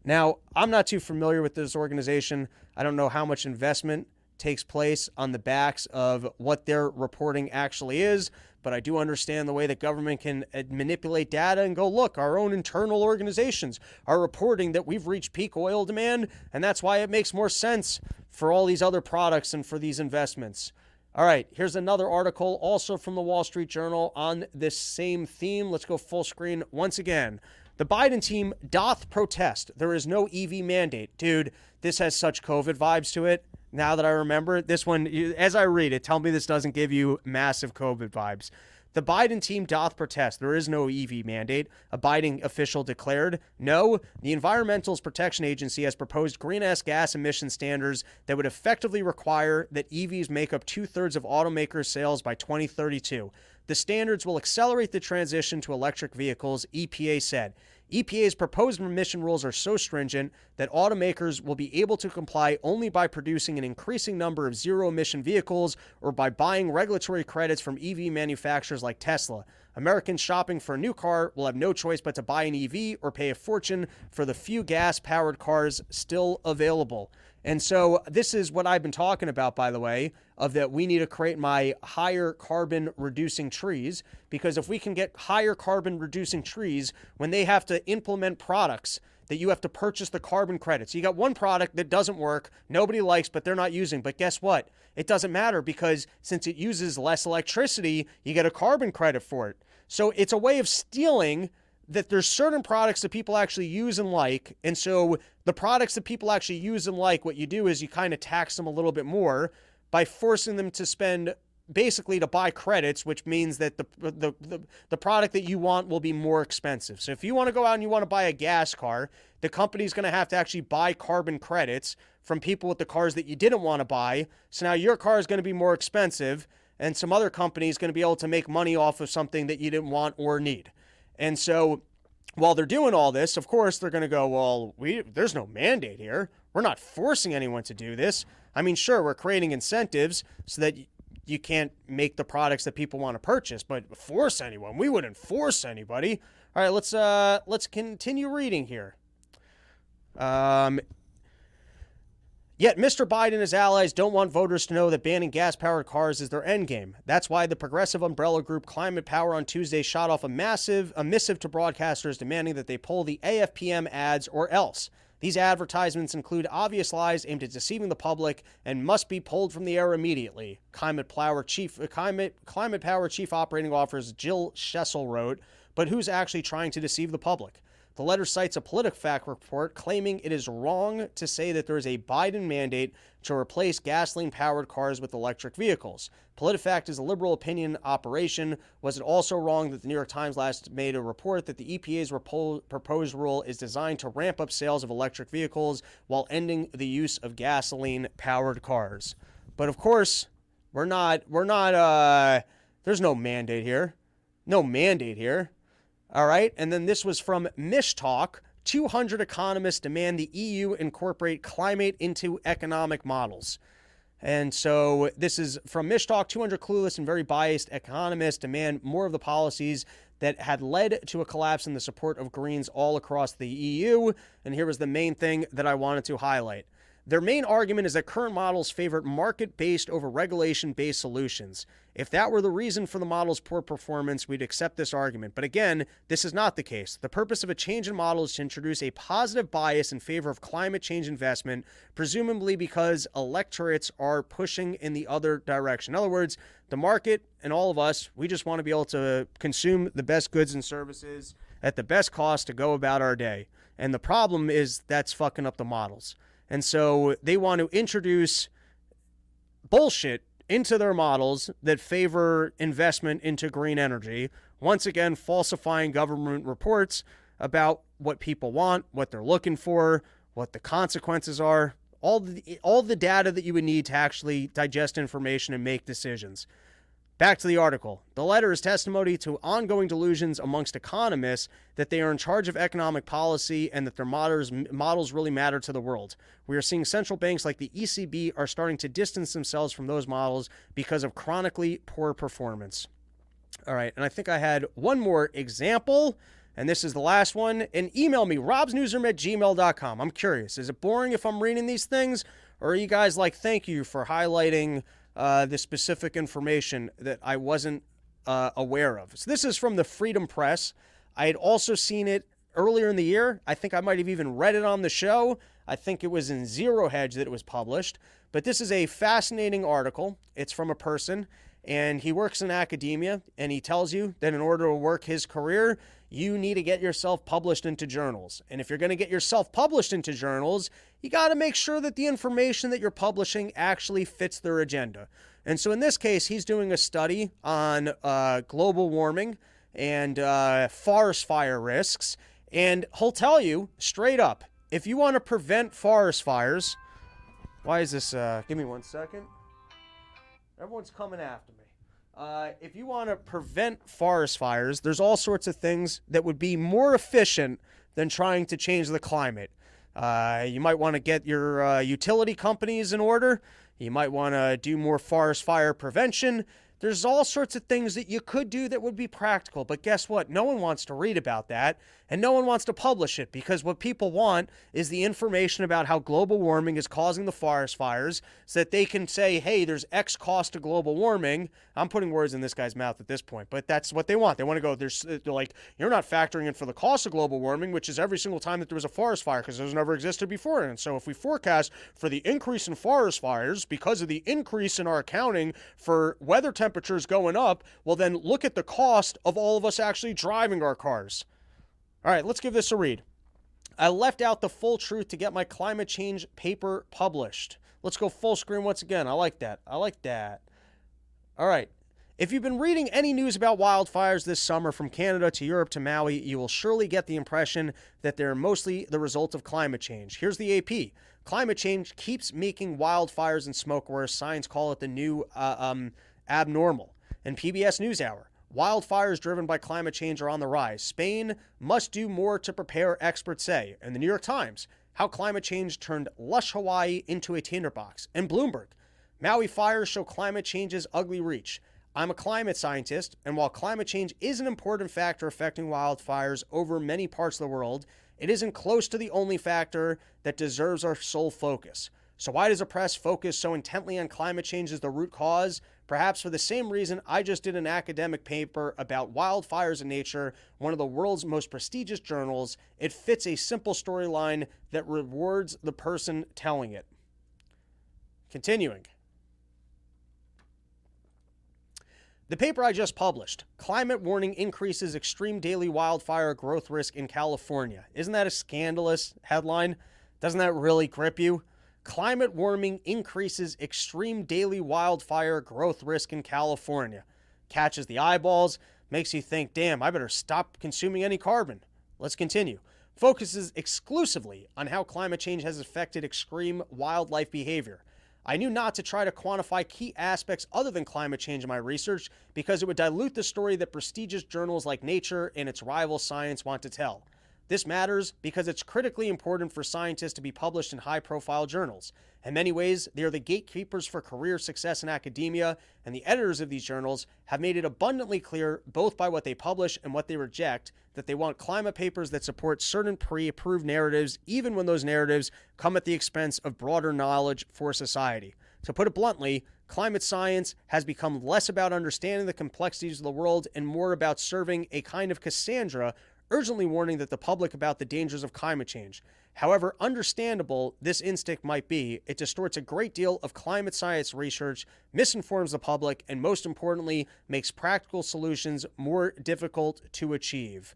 Now, I'm not too familiar with this organization. I don't know how much investment takes place on the backs of what their reporting actually is, but I do understand the way that government can manipulate data and go, look, our own internal organizations are reporting that we've reached peak oil demand, and that's why it makes more sense for all these other products and for these investments. All right, here's another article also from the Wall Street Journal on this same theme. Let's go full screen once again. The Biden team doth protest. There is no EV mandate. Dude, this has such COVID vibes to it. Now that I remember it, this one, as I read it, tell me this doesn't give you massive COVID vibes. The Biden team doth protest. There is no EV mandate, a Biden official declared. No, the Environmental Protection Agency has proposed greenhouse gas emission standards that would effectively require that EVs make up 2/3 of automakers' sales by 2032. The standards will accelerate the transition to electric vehicles, EPA said. EPA's proposed emission rules are so stringent that automakers will be able to comply only by producing an increasing number of zero-emission vehicles or by buying regulatory credits from EV manufacturers like Tesla. Americans shopping for a new car will have no choice but to buy an EV or pay a fortune for the few gas-powered cars still available. And so this is what I've been talking about, by the way, of that we need to create my higher carbon reducing trees, because if we can get higher carbon reducing trees, when they have to implement products that you have to purchase the carbon credits, you got one product that doesn't work, nobody likes, but they're not using. But guess what? It doesn't matter, because since it uses less electricity, you get a carbon credit for it. So it's a way of stealing that there's certain products that people actually use and like. And so the products that people actually use and like, what you do is you kind of tax them a little bit more by forcing them to spend basically to buy credits, which means that the product that you want will be more expensive. So if you want to go out and you want to buy a gas car, the company's going to have to actually buy carbon credits from people with the cars that you didn't want to buy. So now your car is going to be more expensive, and some other company is going to be able to make money off of something that you didn't want or need. And so while they're doing all this, of course, they're going to go, well, there's no mandate here. We're not forcing anyone to do this. I mean, sure, we're creating incentives so that you can't make the products that people want to purchase, but force anyone. We wouldn't force anybody. All right, let's continue reading here. Yet Mr. Biden and his allies don't want voters to know that banning gas-powered cars is their endgame. That's why the progressive umbrella group Climate Power on Tuesday shot off a missive to broadcasters demanding that they pull the AFPM ads or else. These advertisements include obvious lies aimed at deceiving the public and must be pulled from the air immediately, Climate Power Chief Operating Officer Jill Schessel wrote, but who's actually trying to deceive the public? The letter cites a Politifact report claiming it is wrong to say that there is a Biden mandate to replace gasoline-powered cars with electric vehicles. Politifact is a liberal opinion operation. Was it also wrong that the New York Times last made a report that the EPA's proposed rule is designed to ramp up sales of electric vehicles while ending the use of gasoline-powered cars? But of course, there's no mandate here. No mandate here. All right. And then this was from Mish Talk. 200 economists demand the EU incorporate climate into economic models. And so this is from Mish Talk. 200 clueless and very biased economists demand more of the policies that had led to a collapse in the support of Greens all across the EU. And here was the main thing that I wanted to highlight. Their main argument is that current models favor market-based over regulation-based solutions. If that were the reason for the model's poor performance, we'd accept this argument. But again, this is not the case. The purpose of a change in model is to introduce a positive bias in favor of climate change investment, presumably because electorates are pushing in the other direction. In other words, the market and all of us, we just want to be able to consume the best goods and services at the best cost to go about our day. And the problem is that's fucking up the models. And so they want to introduce bullshit into their models that favor investment into green energy, once again falsifying government reports about what people want, what they're looking for, what the consequences are, all the data that you would need to actually digest information and make decisions. Back to the article. The letter is testimony to ongoing delusions amongst economists that they are in charge of economic policy and that their models really matter to the world. We are seeing central banks like the ECB are starting to distance themselves from those models because of chronically poor performance. All right. And I think I had one more example, and this is the last one. And email me, robsnewsroom@gmail.com. I'm curious. Is it boring if I'm reading these things, or are you guys like, thank you for highlighting the specific information that I wasn't aware of? So this is from the Freedom Press. I had also seen it earlier in the year. I think I might have even read it on the show. I think it was in Zero Hedge that it was published. But this is a fascinating article. It's from a person, and he works in academia, and he tells you that in order to work his career, you need to get yourself published into journals. And if you're going to get yourself published into journals, you got to make sure that the information that you're publishing actually fits their agenda. And so in this case, he's doing a study on global warming and forest fire risks. And he'll tell you straight up, if you want to prevent forest fires, why is this? Give me 1 second. Everyone's coming after me. If you want to prevent forest fires, there's all sorts of things that would be more efficient than trying to change the climate. You might want to get your utility companies in order. You might want to do more forest fire prevention. There's all sorts of things that you could do that would be practical. But guess what? No one wants to read about that, and no one wants to publish it, because what people want is the information about how global warming is causing the forest fires so that they can say, hey, there's X cost to global warming. I'm putting words in this guy's mouth at this point, but that's what they want. They want to go, they're like, you're not factoring in for the cost of global warming, which is every single time that there was a forest fire, because those never existed before. And so if we forecast for the increase in forest fires because of the increase in our accounting for weather temperatures going up, well, then look at the cost of all of us actually driving our cars. All right, let's give this a read. I left out the full truth to get my climate change paper published. Let's go full screen once again. I like that. All right. If you've been reading any news about wildfires this summer, from Canada to Europe to Maui, you will surely get the impression that they're mostly the result of climate change. Here's the AP. Climate change keeps making wildfires and smoke worse. Science call it the new abnormal. And PBS NewsHour. Wildfires driven by climate change are on the rise. Spain must do more to prepare, experts say. And the New York Times. How climate change turned lush Hawaii into a tinderbox. And Bloomberg. Maui fires show climate change's ugly reach. I'm a climate scientist, and while climate change is an important factor affecting wildfires over many parts of the world, it isn't close to the only factor that deserves our sole focus. So why does the press focus so intently on climate change as the root cause? Perhaps for the same reason I just did an academic paper about wildfires in Nature, one of the world's most prestigious journals. It fits a simple storyline that rewards the person telling it. Continuing. The paper I just published, Climate Warning Increases Extreme Daily Wildfire Growth Risk in California. Isn't that a scandalous headline? Doesn't that really grip you? Climate warming increases extreme daily wildfire growth risk in California. Catches the eyeballs, makes you think, damn, I better stop consuming any carbon. Let's continue. Focuses exclusively on how climate change has affected extreme wildlife behavior. I knew not to try to quantify key aspects other than climate change in my research because it would dilute the story that prestigious journals like Nature and its rival Science want to tell. This matters because it's critically important for scientists to be published in high-profile journals. In many ways, they are the gatekeepers for career success in academia, and the editors of these journals have made it abundantly clear, both by what they publish and what they reject, that they want climate papers that support certain pre-approved narratives, even when those narratives come at the expense of broader knowledge for society. To put it bluntly, climate science has become less about understanding the complexities of the world and more about serving a kind of Cassandra, urgently warning that the public about the dangers of climate change. However understandable this instinct might be, it distorts a great deal of climate science research, misinforms the public, and most importantly, makes practical solutions more difficult to achieve.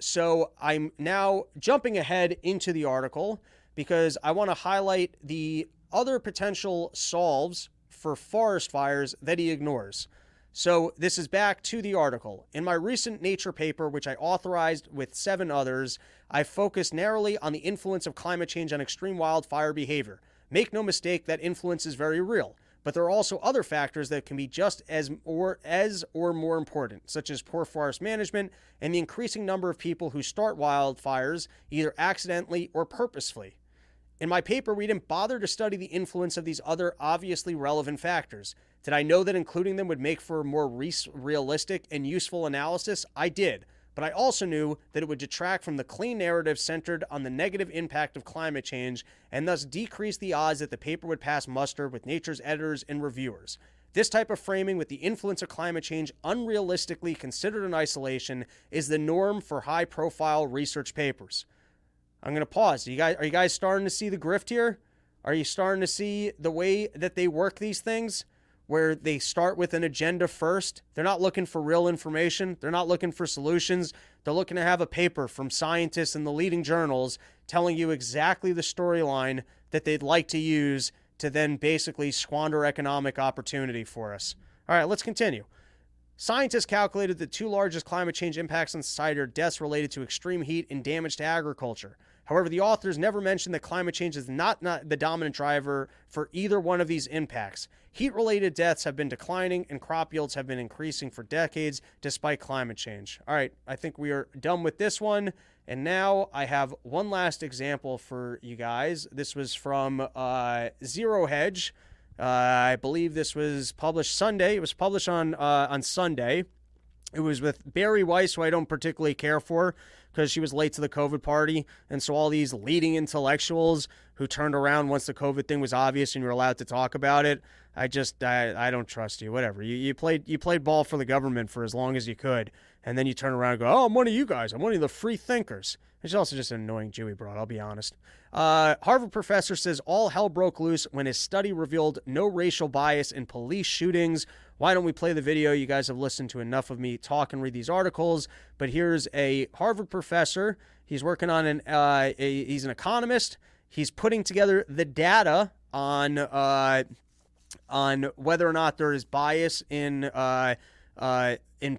So I'm now jumping ahead into the article because I want to highlight the other potential solves for forest fires that he ignores. So this is back to the article. In my recent Nature paper, which I authorized with 7 others, I focused narrowly on the influence of climate change on extreme wildfire behavior. Make no mistake, that influence is very real, but there are also other factors that can be just as or more important, such as poor forest management and the increasing number of people who start wildfires, either accidentally or purposefully. In my paper, we didn't bother to study the influence of these other obviously relevant factors. Did I know that including them would make for a more realistic and useful analysis? I did, but I also knew that it would detract from the clean narrative centered on the negative impact of climate change and thus decrease the odds that the paper would pass muster with Nature's editors and reviewers. This type of framing, with the influence of climate change unrealistically considered in isolation, is the norm for high-profile research papers. I'm going to pause. Are you guys starting to see the grift here? Are you starting to see the way that they work these things? Where they start with an agenda first. They're not looking for real information. They're not looking for solutions. They're looking to have a paper from scientists in the leading journals telling you exactly the storyline that they'd like to use to then basically squander economic opportunity for us. All right, let's continue. Scientists calculated the 2 largest climate change impacts on society are deaths related to extreme heat and damage to agriculture. However, the authors never mentioned that climate change is not the dominant driver for either one of these impacts. Heat-related deaths have been declining, and crop yields have been increasing for decades despite climate change. All right, I think we are done with this one. And now I have one last example for you guys. This was from Zero Hedge. I believe this was published Sunday. It was published on Sunday. It was with Barry Weiss, who I don't particularly care for because she was late to the COVID party. And so all these leading intellectuals who turned around once the COVID thing was obvious and you were allowed to talk about it. I don't trust you. Whatever. You played ball for the government for as long as you could. And then you turn around and go, oh, I'm one of you guys. I'm one of the free thinkers. It's also just an annoying Jewy broad, I'll be honest. Harvard professor says all hell broke loose when his study revealed no racial bias in police shootings. Why don't we play the video? You guys have listened to enough of me talk and read these articles. But here's a Harvard professor. He's working on he's an economist. He's putting together the data on on whether or not there is bias in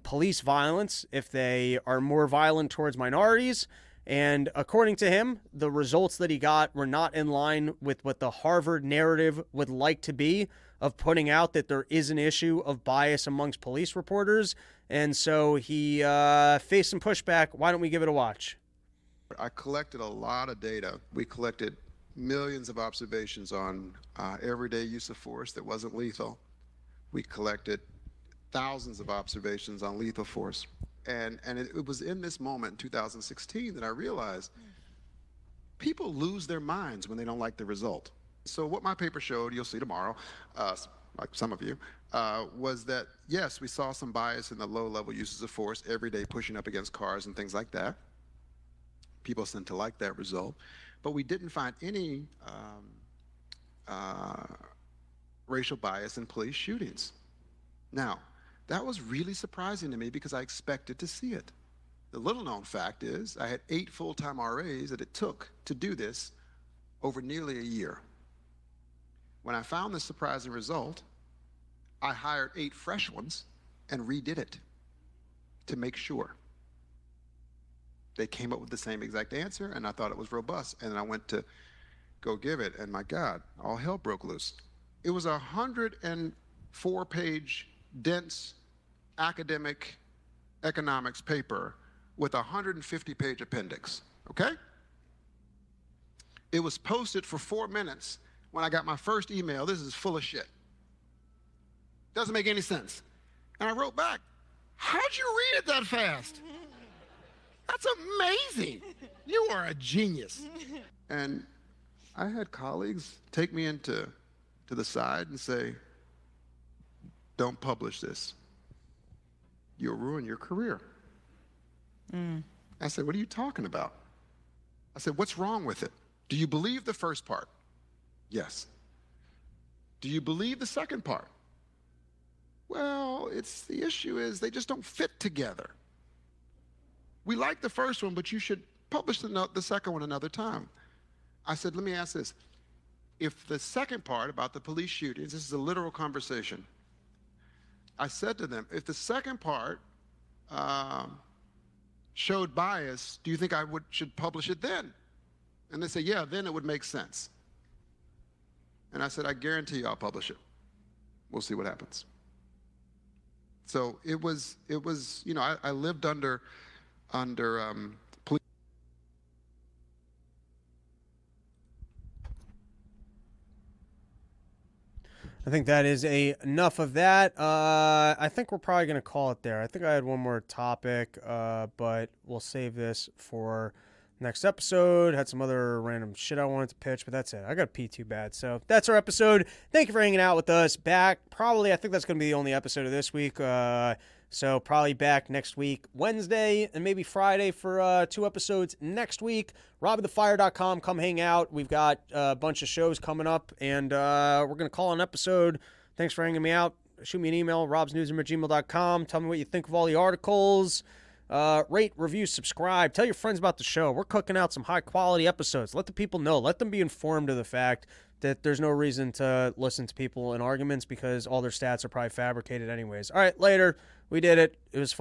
police violence, if they are more violent towards minorities. And according to him, the results that he got were not in line with what the Harvard narrative would like to be of putting out that there is an issue of bias amongst police reporters. And so he faced some pushback. Why don't we give it a watch? I collected a lot of data. We collected millions of observations on everyday use of force that wasn't lethal. We collected thousands of observations on lethal force. And it was in this moment in 2016 that I realized people lose their minds when they don't like the result. So what my paper showed, you'll see tomorrow, like some of you, was that, yes, we saw some bias in the low-level uses of force, every day pushing up against cars and things like that. People seem to like that result. But we didn't find any racial bias in police shootings. Now, that was really surprising to me because I expected to see it. The little known fact is I had 8 full-time RAs that it took to do this over nearly a year. When I found this surprising result, I hired 8 fresh ones and redid it to make sure. They came up with the same exact answer, and I thought it was robust, and then I went to go give it, and my God, all hell broke loose. It was a 104-page dense academic economics paper with a 150-page appendix, okay? It was posted for 4 minutes when I got my first email, this is full of shit. Doesn't make any sense. And I wrote back, how'd you read it that fast? That's amazing. You are a genius. And I had colleagues take me to the side and say, don't publish this. You'll ruin your career. Mm. I said, what are you talking about? I said, what's wrong with it? Do you believe the first part? Yes. Do you believe the second part? Well, it's the issue is they just don't fit together. We like the first one, but you should publish the second one another time. I said, let me ask this. If the second part about the police shootings, this is a literal conversation. I said to them, if the second part showed bias, do you think I should publish it then? And they said, yeah, then it would make sense. And I said, I guarantee you I'll publish it. We'll see what happens. So it was you know, I lived under police. I think that is enough of that. I think we're probably going to call it there. I think I had one more topic, but we'll save this for next episode. Had some other random shit I wanted to pitch, but that's it. I got to pee too bad. So that's our episode. Thank you for hanging out with us. Back probably, I think that's going to be the only episode of this week. So probably back next week, Wednesday, and maybe Friday for 2 episodes next week. RobbieTheFire.com. Come hang out. We've got a bunch of shows coming up, and we're going to call an episode. Thanks for hanging me out. Shoot me an email, robsnewsroom@gmail.com. Tell me what you think of all the articles. Rate, review, subscribe. Tell your friends about the show. We're cooking out some high-quality episodes. Let the people know. Let them be informed of the fact that there's no reason to listen to people in arguments because all their stats are probably fabricated anyways. All right, later. We did it. It was fun.